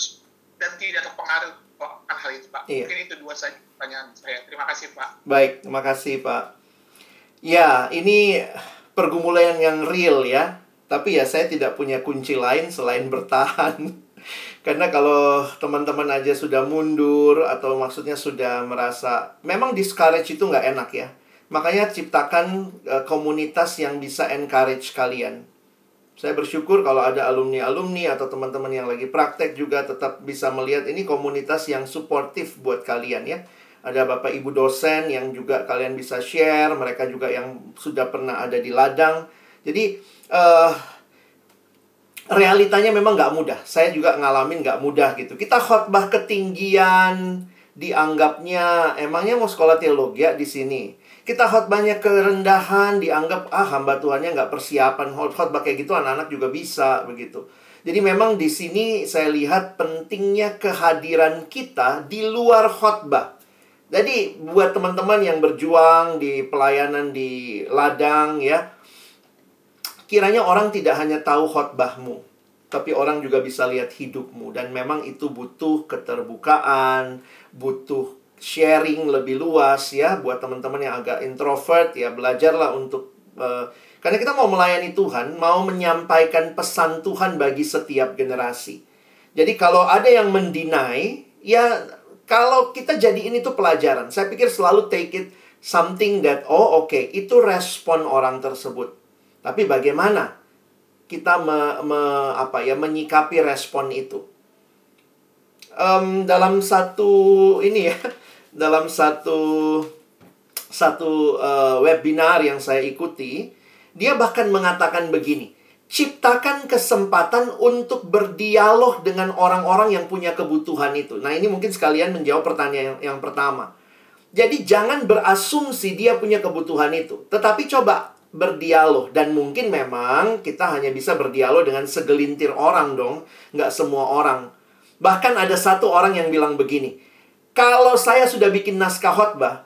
dan tidak terpengaruh akan hal itu, Pak. Iya. Mungkin itu 2 saja pertanyaan saya. Terima kasih, Pak. Baik, terima kasih, Pak. Ya, ini pergumulan yang real ya. Tapi ya saya tidak punya kunci lain selain bertahan. Karena kalau teman-teman aja sudah mundur atau maksudnya sudah merasa, memang discourage itu nggak enak ya. Makanya ciptakan komunitas yang bisa encourage kalian. Saya bersyukur kalau ada alumni-alumni atau teman-teman yang lagi praktek juga tetap bisa melihat ini komunitas yang suportif buat kalian ya. Ada Bapak Ibu dosen yang juga kalian bisa share, mereka juga yang sudah pernah ada di ladang. Jadi realitanya memang nggak mudah. Saya juga ngalamin nggak mudah gitu. Kita khotbah ketinggian, dianggapnya emangnya mau sekolah teologi ya di sini. Kita khotbahnya kerendahan, dianggap hamba Tuhannya nggak persiapan. Khotbah kayak gitu anak-anak juga bisa begitu. Jadi memang di sini saya lihat pentingnya kehadiran kita di luar khotbah. Jadi buat teman-teman yang berjuang di pelayanan di ladang ya, kiranya orang tidak hanya tahu khotbahmu, tapi orang juga bisa lihat hidupmu. Dan memang itu butuh keterbukaan, butuh sharing lebih luas ya. Buat teman-teman yang agak introvert ya, belajarlah untuk karena kita mau melayani Tuhan, mau menyampaikan pesan Tuhan bagi setiap generasi. Jadi kalau ada yang mendinai, ya kalau kita jadiin itu pelajaran. Saya pikir selalu take it something that oh oke, itu respon orang tersebut. Tapi bagaimana kita menyikapi respon itu? Dalam satu ini ya, dalam satu webinar yang saya ikuti, dia bahkan mengatakan begini, ciptakan kesempatan untuk berdialog dengan orang-orang yang punya kebutuhan itu. Nah, ini mungkin sekalian menjawab pertanyaan yang pertama. Jadi, jangan berasumsi dia punya kebutuhan itu, tetapi coba berdialog. Dan mungkin memang kita hanya bisa berdialog dengan segelintir orang dong, nggak semua orang. Bahkan ada satu orang yang bilang begini, kalau saya sudah bikin naskah khotbah,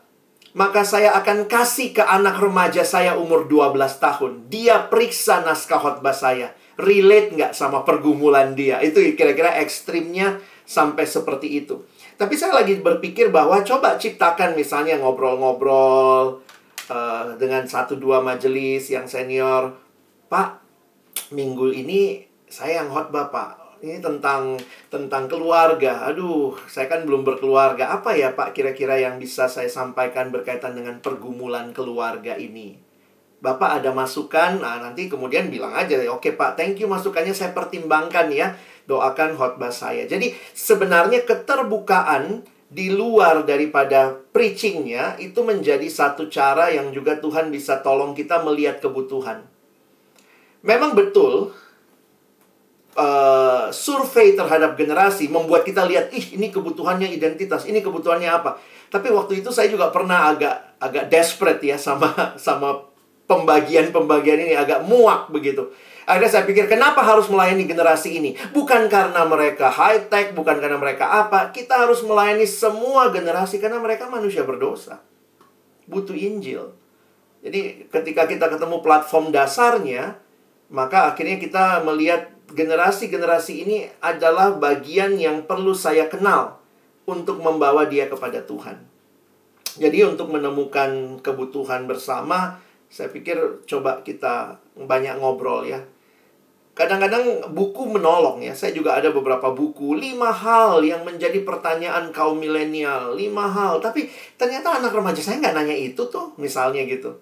maka saya akan kasih ke anak remaja saya umur 12 tahun. Dia periksa naskah khotbah saya. Relate nggak sama pergumulan dia? Itu kira-kira ekstrimnya sampai seperti itu. Tapi saya lagi berpikir bahwa coba ciptakan misalnya ngobrol-ngobrol dengan satu dua majelis yang senior. Pak, minggu ini saya yang khotbah, Pak. Ini tentang keluarga. Aduh, saya kan belum berkeluarga. Apa ya Pak kira-kira yang bisa saya sampaikan berkaitan dengan pergumulan keluarga ini? Bapak ada masukan? Nah, nanti kemudian bilang aja, oke Pak, thank you masukannya, saya pertimbangkan ya. Doakan khotbah saya. Jadi sebenarnya keterbukaan di luar daripada preachingnya itu menjadi satu cara yang juga Tuhan bisa tolong kita melihat kebutuhan. Memang betul, survei terhadap generasi membuat kita lihat, ih ini kebutuhannya identitas, ini kebutuhannya apa. Tapi waktu itu saya juga pernah agak desperate ya sama pembagian-pembagian ini, agak muak begitu. Akhirnya saya pikir, kenapa harus melayani generasi ini? Bukan karena mereka high tech, bukan karena mereka apa. Kita harus melayani semua generasi karena mereka manusia berdosa, butuh Injil. Jadi ketika kita ketemu platform dasarnya, maka akhirnya kita melihat generasi-generasi ini adalah bagian yang perlu saya kenal untuk membawa dia kepada Tuhan. Jadi untuk menemukan kebutuhan bersama, saya pikir coba kita banyak ngobrol ya. Kadang-kadang buku menolong ya. Saya juga ada beberapa buku, 5 hal yang menjadi pertanyaan kaum milenial, 5 hal. Tapi ternyata anak remaja saya nggak nanya itu tuh, misalnya gitu.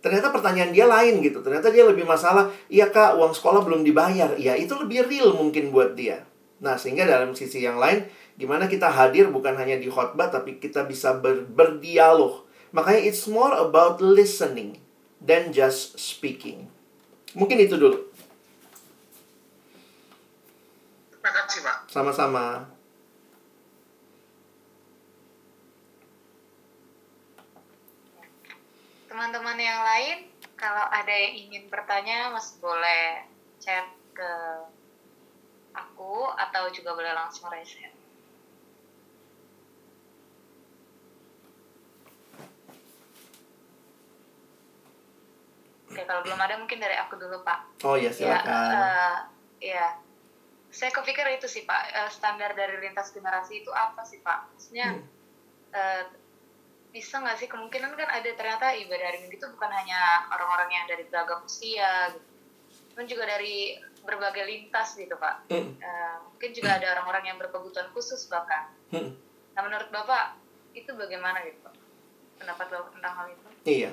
Ternyata pertanyaan dia lain gitu. Ternyata dia lebih masalah, iya Kak, uang sekolah belum dibayar. Ya, itu lebih real mungkin buat dia. Nah, sehingga dalam sisi yang lain, gimana kita hadir bukan hanya di khotbah, tapi kita bisa berdialog. Makanya it's more about listening than just speaking. Mungkin itu dulu. Terima kasih, Pak. Sama-sama. Teman-teman yang lain, kalau ada yang ingin bertanya, Mas boleh chat ke aku atau juga boleh langsung raise hand. Oke, kalau belum ada mungkin dari aku dulu, Pak. Oh iya, silakan. Ya, saya kepikir itu sih, Pak. Standar dari lintas generasi itu apa sih, Pak? Maksudnya bisa nggak sih, kemungkinan kan ada ternyata ibadah hari Minggu itu bukan hanya orang-orang yang dari beragam usia gitu, pun juga dari berbagai lintas gitu Pak. Mungkin juga ada orang-orang yang berkebutuhan khusus bahkan. Nah menurut Bapak itu bagaimana gitu Pak? Pendapat Bapak tentang hal itu? Iya.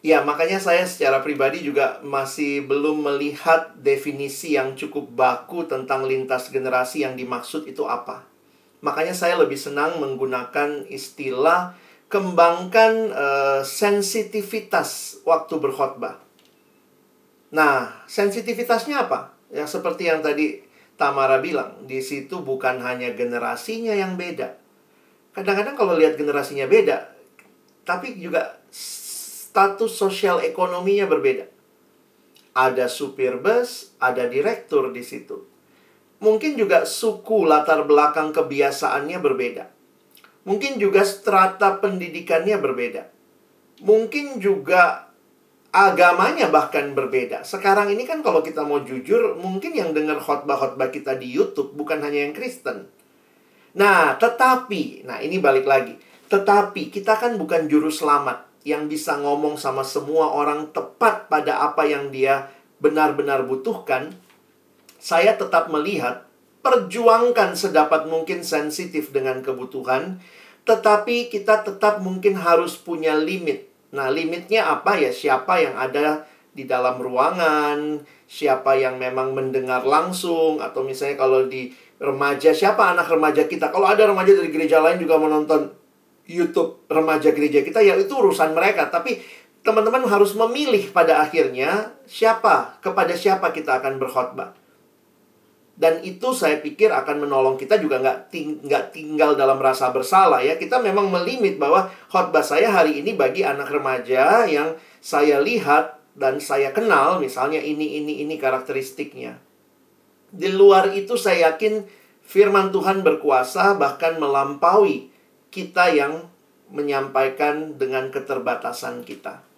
Ya makanya saya secara pribadi juga masih belum melihat definisi yang cukup baku tentang lintas generasi yang dimaksud itu apa. Makanya saya lebih senang menggunakan istilah kembangkan sensitivitas waktu berkhotbah. Nah, sensitivitasnya apa? Ya, seperti yang tadi Tamara bilang, di situ bukan hanya generasinya yang beda. Kadang-kadang kalau lihat generasinya beda, tapi juga status sosial ekonominya berbeda. Ada supir bus, ada direktur di situ. Mungkin juga suku, latar belakang kebiasaannya berbeda. Mungkin juga strata pendidikannya berbeda. Mungkin juga agamanya bahkan berbeda. Sekarang ini kan kalau kita mau jujur, mungkin yang dengar khotbah-khotbah kita di YouTube bukan hanya yang Kristen. Nah, tetapi, nah ini balik lagi. Tetapi kita kan bukan juru selamat yang bisa ngomong sama semua orang tepat pada apa yang dia benar-benar butuhkan. Saya tetap melihat, perjuangkan sedapat mungkin sensitif dengan kebutuhan, tetapi kita tetap mungkin harus punya limit. Nah, limitnya apa ya? Siapa yang ada di dalam ruangan, siapa yang memang mendengar langsung, atau misalnya kalau di remaja, siapa anak remaja kita. Kalau ada remaja dari gereja lain juga menonton YouTube remaja gereja kita, ya itu urusan mereka. Tapi teman-teman harus memilih pada akhirnya siapa, kepada siapa kita akan berkhotbah. Dan itu saya pikir akan menolong kita juga nggak tinggal dalam rasa bersalah ya. Kita memang melimit bahwa khotbah saya hari ini bagi anak remaja yang saya lihat dan saya kenal. Misalnya ini karakteristiknya. Di luar itu saya yakin firman Tuhan berkuasa bahkan melampaui kita yang menyampaikan dengan keterbatasan kita.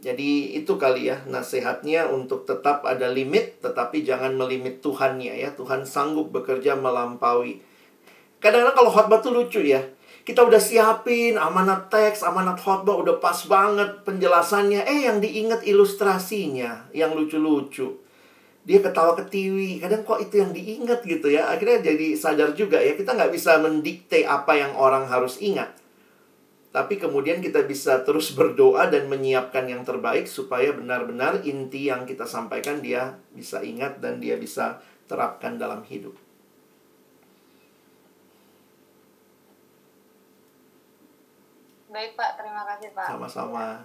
Jadi itu kali ya nasihatnya untuk tetap ada limit, tetapi jangan melimit Tuhannya ya. Tuhan sanggup bekerja melampaui. Kadang-kadang kalau khotbah tuh lucu ya. Kita udah siapin amanat teks, amanat khotbah udah pas banget penjelasannya. Yang diinget ilustrasinya, yang lucu-lucu. Dia ketawa ketiwi. Kadang kok itu yang diinget gitu ya. Akhirnya jadi sadar juga ya. Kita nggak bisa mendikte apa yang orang harus ingat. Tapi kemudian kita bisa terus berdoa dan menyiapkan yang terbaik supaya benar-benar inti yang kita sampaikan dia bisa ingat dan dia bisa terapkan dalam hidup. Baik Pak, terima kasih Pak. Sama-sama.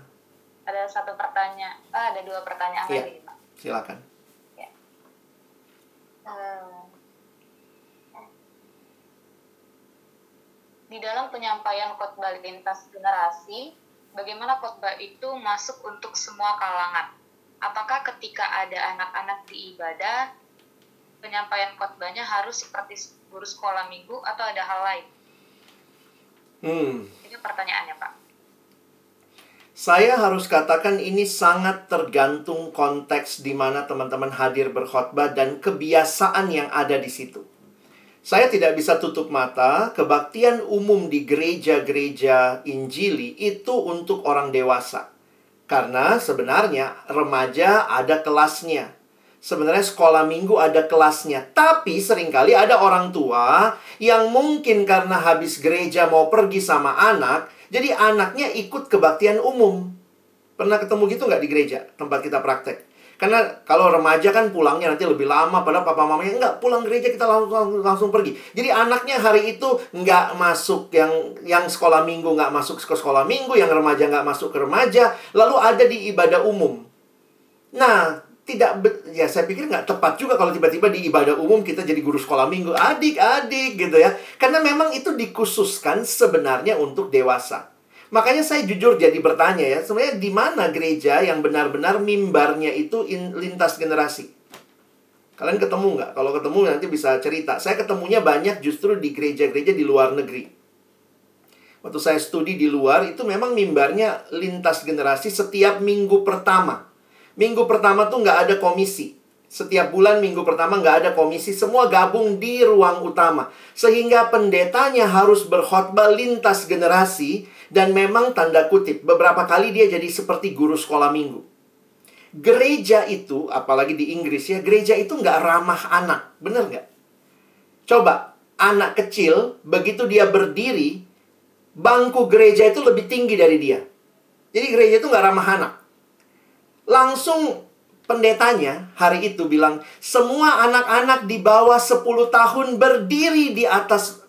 Ada satu pertanyaan, ada dua pertanyaan lagi Pak. Silakan. Ya. Di dalam penyampaian khotbah lintas generasi, bagaimana khotbah itu masuk untuk semua kalangan? Apakah ketika ada anak-anak di ibadah, penyampaian khotbahnya harus seperti guru sekolah minggu atau ada hal lain? Ini pertanyaannya, Pak. Saya harus katakan ini sangat tergantung konteks di mana teman-teman hadir berkhotbah dan kebiasaan yang ada di situ. Saya tidak bisa tutup mata, kebaktian umum di gereja-gereja Injili itu untuk orang dewasa. Karena sebenarnya remaja ada kelasnya. Sebenarnya sekolah minggu ada kelasnya. Tapi seringkali ada orang tua yang mungkin karena habis gereja mau pergi sama anak, jadi anaknya ikut kebaktian umum. Pernah ketemu gitu nggak di gereja tempat kita praktek? Karena kalau remaja kan pulangnya nanti lebih lama, padahal papa mamanya enggak, pulang gereja kita langsung pergi. Jadi anaknya hari itu enggak masuk yang sekolah minggu, enggak masuk ke sekolah minggu, yang remaja enggak masuk ke remaja, lalu ada di ibadah umum. Nah, saya pikir enggak tepat juga kalau tiba-tiba di ibadah umum kita jadi guru sekolah minggu, adik-adik gitu ya. Karena memang itu dikhususkan sebenarnya untuk dewasa. Makanya saya jujur jadi bertanya ya, sebenarnya di mana gereja yang benar-benar mimbarnya itu lintas generasi? Kalian ketemu nggak? Kalau ketemu nanti bisa cerita. Saya ketemunya banyak justru di gereja-gereja di luar negeri. Waktu saya studi di luar, itu memang mimbarnya lintas generasi setiap minggu pertama. Minggu pertama tuh nggak ada komisi. Setiap bulan minggu pertama nggak ada komisi, semua gabung di ruang utama. Sehingga pendetanya harus berkhotbah lintas generasi dan memang tanda kutip. Beberapa kali dia jadi seperti guru sekolah minggu. Gereja itu, apalagi di Inggris ya, gereja itu nggak ramah anak. Bener nggak? Coba, anak kecil, begitu dia berdiri, bangku gereja itu lebih tinggi dari dia. Jadi gereja itu nggak ramah anak. Langsung pendetanya hari itu bilang, semua anak-anak di bawah 10 tahun berdiri di atas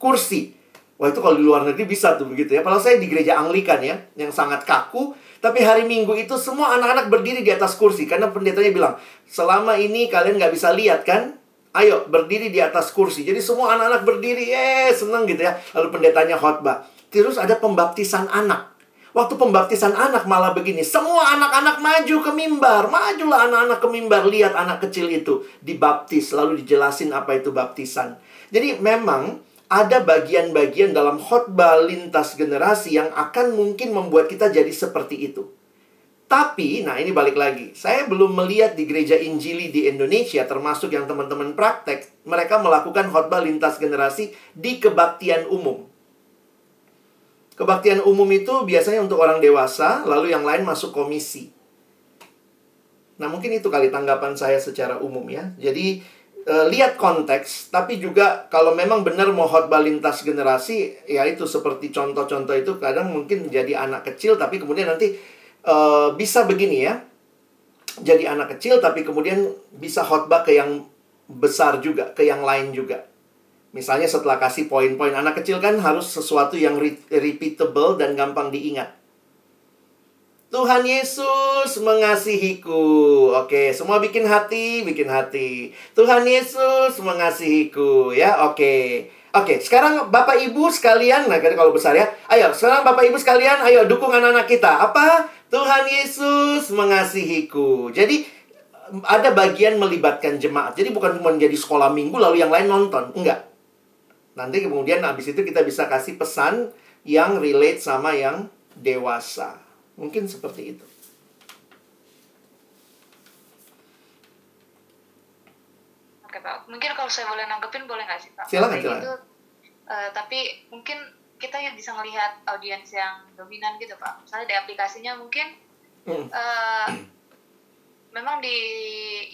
kursi. Wah, itu kalau di luar negeri bisa tuh begitu ya. Kalau saya di gereja Anglikan ya, yang sangat kaku. Tapi hari Minggu itu semua anak-anak berdiri di atas kursi. Karena pendetanya bilang, selama ini kalian nggak bisa lihat kan? Ayo, berdiri di atas kursi. Jadi semua anak-anak berdiri, seneng gitu ya. Lalu pendetanya khotbah. Terus ada pembaptisan anak. Waktu pembaptisan anak malah begini. Semua anak-anak maju ke mimbar. Majulah anak-anak ke mimbar. Lihat anak kecil itu dibaptis. Lalu dijelasin apa itu baptisan. Jadi memang ada bagian-bagian dalam khotbah lintas generasi yang akan mungkin membuat kita jadi seperti itu. Tapi, nah ini balik lagi. Saya belum melihat di gereja Injili di Indonesia, termasuk yang teman-teman praktek, mereka melakukan khotbah lintas generasi di kebaktian umum. Kebaktian umum itu biasanya untuk orang dewasa, lalu yang lain masuk komisi. Nah, mungkin itu kali tanggapan saya secara umum ya. Jadi, lihat konteks, tapi juga kalau memang benar mau khotbah lintas generasi, ya itu seperti contoh-contoh itu kadang mungkin jadi anak kecil, tapi kemudian nanti bisa begini ya. Jadi anak kecil, tapi kemudian bisa khotbah ke yang besar juga, ke yang lain juga. Misalnya setelah kasih poin-poin, anak kecil kan harus sesuatu yang repeatable dan gampang diingat. Tuhan Yesus mengasihiku. Oke, semua bikin hati, bikin hati. Tuhan Yesus mengasihiku, ya. Oke. Oke, sekarang Bapak Ibu sekalian, nah kalau besar ya. Ayo, sekarang Bapak Ibu sekalian, ayo dukung anak-anak kita. Apa? Tuhan Yesus mengasihiku. Jadi ada bagian melibatkan jemaat. Jadi bukan cuma jadi sekolah minggu lalu yang lain nonton, enggak. Nanti kemudian habis itu kita bisa kasih pesan yang relate sama yang dewasa. Mungkin seperti itu. Oke Pak, mungkin kalau saya boleh nanggepin boleh nggak sih Pak? Silakan. Itu, tapi mungkin kita yang bisa melihat audiens yang dominan gitu Pak. Misalnya di aplikasinya mungkin memang di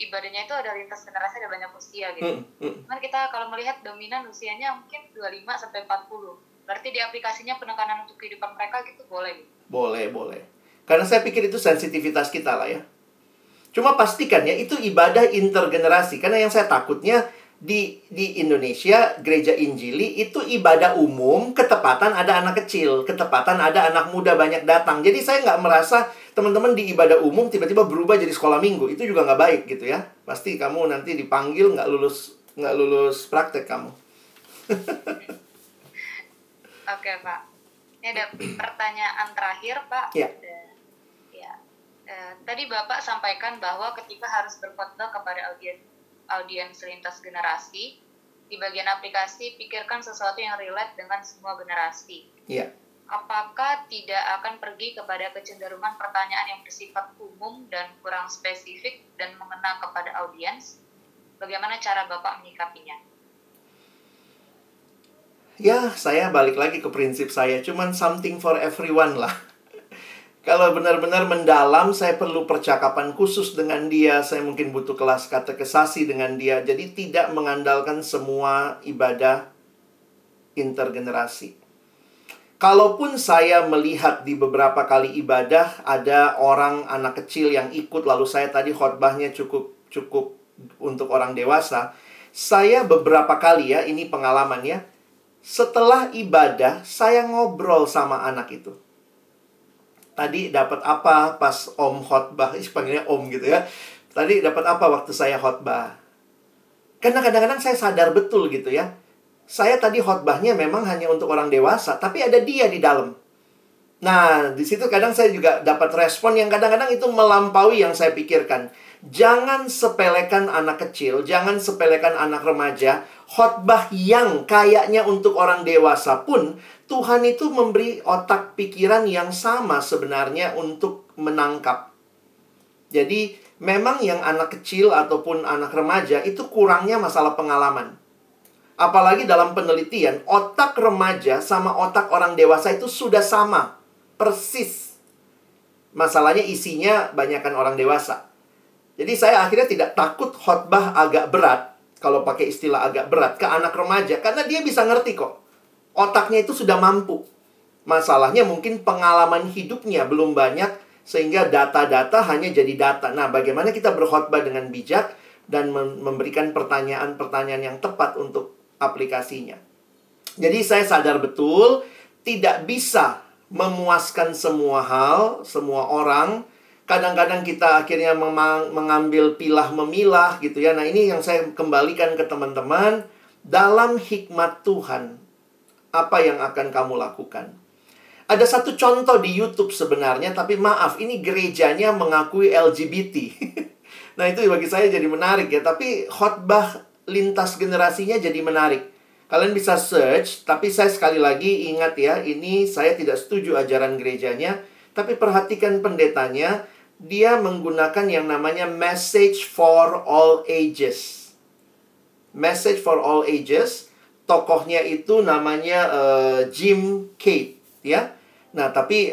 ibadahnya itu ada lintas generasi, ada banyak usia gitu. Cuman kita kalau melihat dominan usianya mungkin 25 sampai 40. Berarti di aplikasinya penekanan untuk kehidupan mereka gitu boleh. Boleh, boleh. Karena saya pikir itu sensitivitas kita lah ya. Cuma pastikan ya, itu ibadah intergenerasi. Karena yang saya takutnya di Indonesia, gereja Injili, itu ibadah umum, ketepatan ada anak kecil, ketepatan ada anak muda banyak datang. Jadi saya nggak merasa teman-teman di ibadah umum tiba-tiba berubah jadi sekolah minggu. Itu juga nggak baik gitu ya. Pasti kamu nanti dipanggil nggak lulus praktek kamu. Oke, Pak. Ini ada pertanyaan terakhir, Pak. Ya. Tadi Bapak sampaikan bahwa ketika harus berkhotbah kepada audiens lintas generasi, di bagian aplikasi pikirkan sesuatu yang relate dengan semua generasi. Ya. Apakah tidak akan pergi kepada kecenderungan pertanyaan yang bersifat umum dan kurang spesifik dan mengena kepada audiens? Bagaimana cara Bapak menyikapinya? Ya, saya balik lagi ke prinsip saya. Cuman something for everyone lah. Kalau benar-benar mendalam, saya perlu percakapan khusus dengan dia. Saya mungkin butuh kelas katekesasi dengan dia. Jadi tidak mengandalkan semua ibadah intergenerasi. Kalaupun saya melihat di beberapa kali ibadah, ada orang anak kecil yang ikut, lalu saya tadi khotbahnya cukup untuk orang dewasa. Saya beberapa kali ya, ini pengalaman ya, setelah ibadah, saya ngobrol sama anak itu. Tadi dapat apa pas om khotbah? Panggilnya om gitu ya. Tadi dapat apa waktu saya khotbah? Karena kadang-kadang saya sadar betul gitu ya. Saya tadi khotbahnya memang hanya untuk orang dewasa, tapi ada dia di dalam. Nah, di situ kadang saya juga dapat respon yang kadang-kadang itu melampaui yang saya pikirkan. Jangan sepelekan anak kecil, jangan sepelekan anak remaja. Khotbah yang kayaknya untuk orang dewasa pun, Tuhan itu memberi otak pikiran yang sama sebenarnya untuk menangkap. Jadi memang yang anak kecil ataupun anak remaja itu kurangnya masalah pengalaman. Apalagi dalam penelitian, otak remaja sama otak orang dewasa itu sudah sama, persis. Masalahnya isinya banyakkan orang dewasa. Jadi saya akhirnya tidak takut khotbah agak berat, kalau pakai istilah agak berat, ke anak remaja. Karena dia bisa ngerti kok. Otaknya itu sudah mampu. Masalahnya mungkin pengalaman hidupnya belum banyak, sehingga data-data hanya jadi data. Nah, bagaimana kita berkhotbah dengan bijak dan memberikan pertanyaan-pertanyaan yang tepat untuk aplikasinya. Jadi saya sadar betul, tidak bisa memuaskan semua hal, semua orang. Kadang-kadang kita akhirnya mengambil pilah memilah gitu ya. Nah, ini yang saya kembalikan ke teman-teman. Dalam hikmat Tuhan, apa yang akan kamu lakukan? Ada satu contoh di YouTube sebenarnya, tapi maaf, ini gerejanya mengakui LGBT. Nah, itu bagi saya jadi menarik ya. Tapi khotbah lintas generasinya jadi menarik. Kalian bisa search, tapi saya sekali lagi ingat ya, ini saya tidak setuju ajaran gerejanya. Tapi perhatikan pendetanya, dia menggunakan yang namanya message for all ages. Message for all ages. Tokohnya itu namanya Jim Kate, ya. Nah, tapi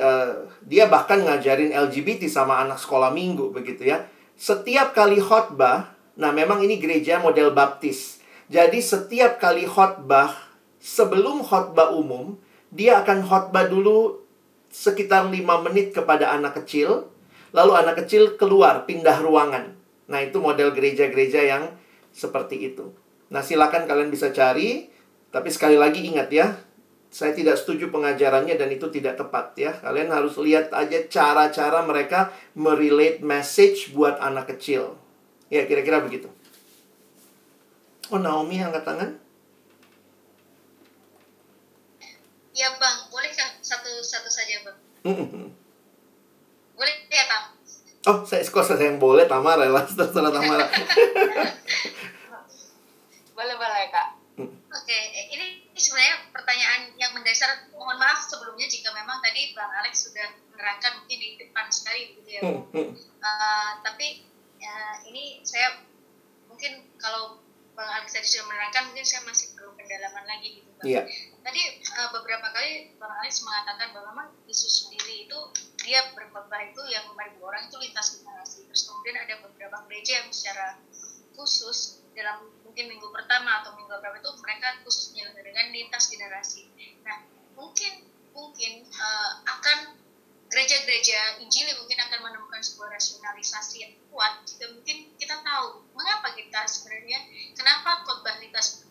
dia bahkan ngajarin LGBT sama anak sekolah minggu, begitu ya. Setiap kali khotbah, nah memang ini gereja model baptis. Jadi setiap kali khotbah, sebelum khotbah umum, dia akan khotbah dulu sekitar 5 menit kepada anak kecil. Lalu anak kecil keluar, pindah ruangan. Nah, itu model gereja-gereja yang seperti itu. Nah, silakan kalian bisa cari. Tapi sekali lagi ingat ya, saya tidak setuju pengajarannya dan itu tidak tepat ya. Kalian harus lihat aja cara-cara mereka merelate message buat anak kecil. Ya, kira-kira begitu. Oh, Naomi angkat tangan. Ya, Bang. Boleh satu saja, Bang? Boleh ya, Bang? Oh, saya yang boleh, Tamara lah. Setelah Tamara. Boleh, Kak. Oke, ini sebenarnya pertanyaan yang mendasar. Mohon maaf sebelumnya jika memang tadi Bang Alex sudah menerangkan mungkin di depan sekali gitu ya. Tapi ini saya mungkin kalau Bang Alex tadi sudah menerangkan, mungkin saya masih perlu pendalaman lagi gitu, Bang. Yeah. Tadi beberapa kali Bang Alex mengatakan bahwa memang Yesus sendiri itu dia berkhotbah itu yang membantu orang itu lintas generasi. Terus kemudian ada beberapa gereja yang secara khusus dalam mungkin minggu pertama atau minggu berapa itu mereka khusus menyelenggarakan lintas generasi. Nah, mungkin akan gereja-gereja Injili mungkin akan menemukan sebuah rasionalisasi yang kuat jika mungkin kita tahu mengapa kita sebenarnya, kenapa khotbah lintas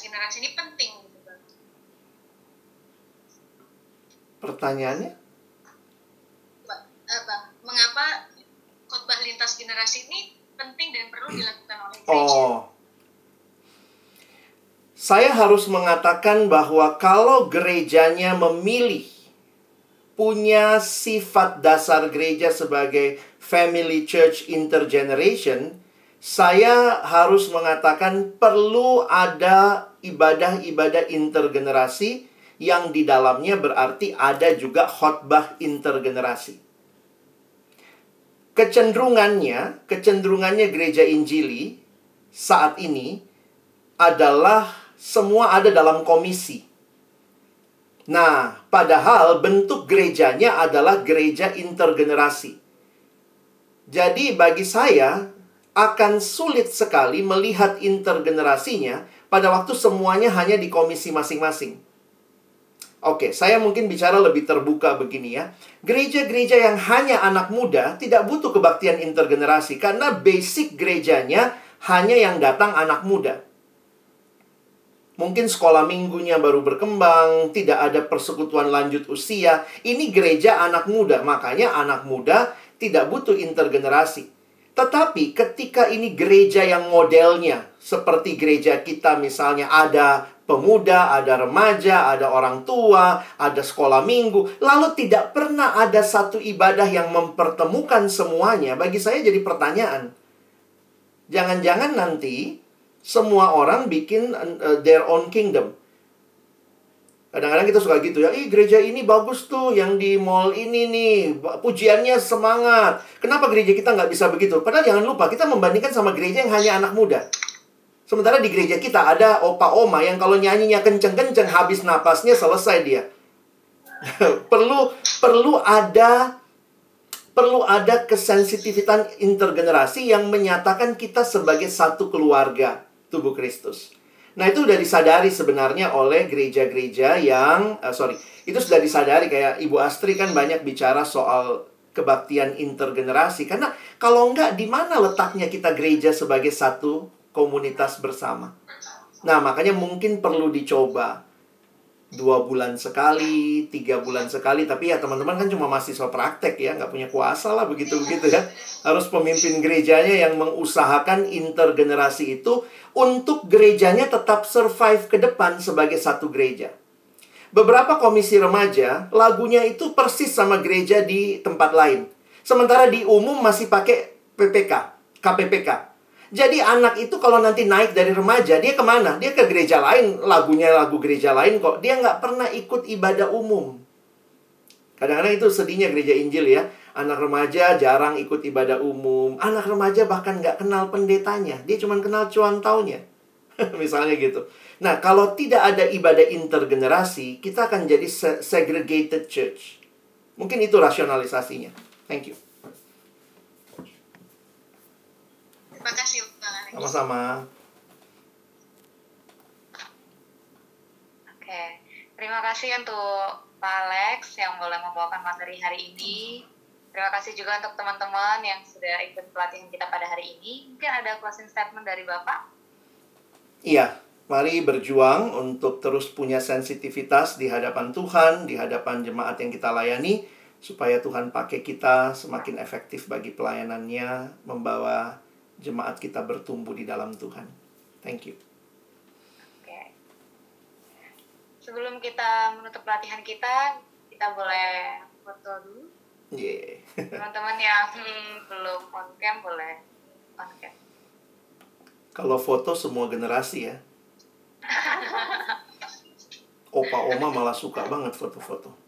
generasi ini penting gitu, Bang. Pertanyaannya? Bang, mengapa khotbah lintas generasi ini penting dan perlu dilakukan oleh gereja? Oh. Saya harus mengatakan bahwa kalau gerejanya memilih punya sifat dasar gereja sebagai family church intergeneration, saya harus mengatakan perlu ada ibadah-ibadah intergenerasi yang di dalamnya berarti ada juga khotbah intergenerasi. Kecenderungannya gereja Injili saat ini adalah semua ada dalam komisi. Nah, padahal bentuk gerejanya adalah gereja intergenerasi. Jadi bagi saya akan sulit sekali melihat intergenerasinya pada waktu semuanya hanya di komisi masing-masing. Oke, saya mungkin bicara lebih terbuka begini ya. Gereja-gereja yang hanya anak muda tidak butuh kebaktian intergenerasi karena basic gerejanya hanya yang datang anak muda. Mungkin sekolah minggunya baru berkembang, tidak ada persekutuan lanjut usia. Ini gereja anak muda, makanya anak muda tidak butuh intergenerasi. Tetapi ketika ini gereja yang modelnya, seperti gereja kita misalnya ada pemuda, ada remaja, ada orang tua, ada sekolah minggu, lalu tidak pernah ada satu ibadah yang mempertemukan semuanya, bagi saya jadi pertanyaan. Jangan-jangan nanti semua orang bikin their own kingdom. Kadang-kadang kita suka gitu ya, gereja ini bagus tuh, yang di mall ini nih, pujiannya semangat. Kenapa gereja kita nggak bisa begitu? Padahal jangan lupa, kita membandingkan sama gereja yang hanya anak muda. Sementara di gereja kita ada opa-oma yang kalau nyanyinya kenceng-kenceng, habis napasnya selesai dia. Perlu ada kesensitifan intergenerasi yang menyatakan kita sebagai satu keluarga tubuh Kristus. Nah, itu sudah disadari sebenarnya oleh gereja-gereja yang... itu sudah disadari, kayak Ibu Astri kan banyak bicara soal kebaktian intergenerasi. Karena kalau enggak, di mana letaknya kita gereja sebagai satu komunitas bersama? Nah, makanya mungkin perlu dicoba 2 bulan sekali, 3 bulan sekali. Tapi ya teman-teman kan cuma mahasiswa praktek ya, nggak punya kuasa lah begitu-begitu ya. Harus pemimpin gerejanya yang mengusahakan intergenerasi itu untuk gerejanya tetap survive ke depan sebagai satu gereja. Beberapa komisi remaja, lagunya itu persis sama gereja di tempat lain. Sementara di umum masih pakai PPK, KPPK. Jadi anak itu kalau nanti naik dari remaja, dia kemana? Dia ke gereja lain, lagunya lagu gereja lain kok. Dia nggak pernah ikut ibadah umum. Kadang-kadang itu sedihnya gereja Injil ya. Anak remaja jarang ikut ibadah umum. Anak remaja bahkan nggak kenal pendetanya. Dia cuma kenal cuantaunya. Misalnya gitu. Nah, kalau tidak ada ibadah intergenerasi, kita akan jadi segregated church. Mungkin itu rasionalisasinya. Thank you. Terima kasih. Sama-sama. Oke. Terima kasih untuk Pak Alex yang boleh membawakan materi hari ini. Terima kasih juga untuk teman-teman yang sudah ikut pelatihan kita pada hari ini. Mungkin ada closing statement dari Bapak? Iya, mari berjuang untuk terus punya sensitivitas di hadapan Tuhan, di hadapan jemaat yang kita layani, supaya Tuhan pakai kita semakin efektif bagi pelayanannya, membawa jemaat kita bertumbuh di dalam Tuhan. Thank you. Oke. Sebelum kita menutup pelatihan kita, kita boleh foto dulu. Yeah. Teman-teman yang belum on cam boleh on cam. Kalau foto semua generasi ya. Opa-oma malah suka banget foto-foto.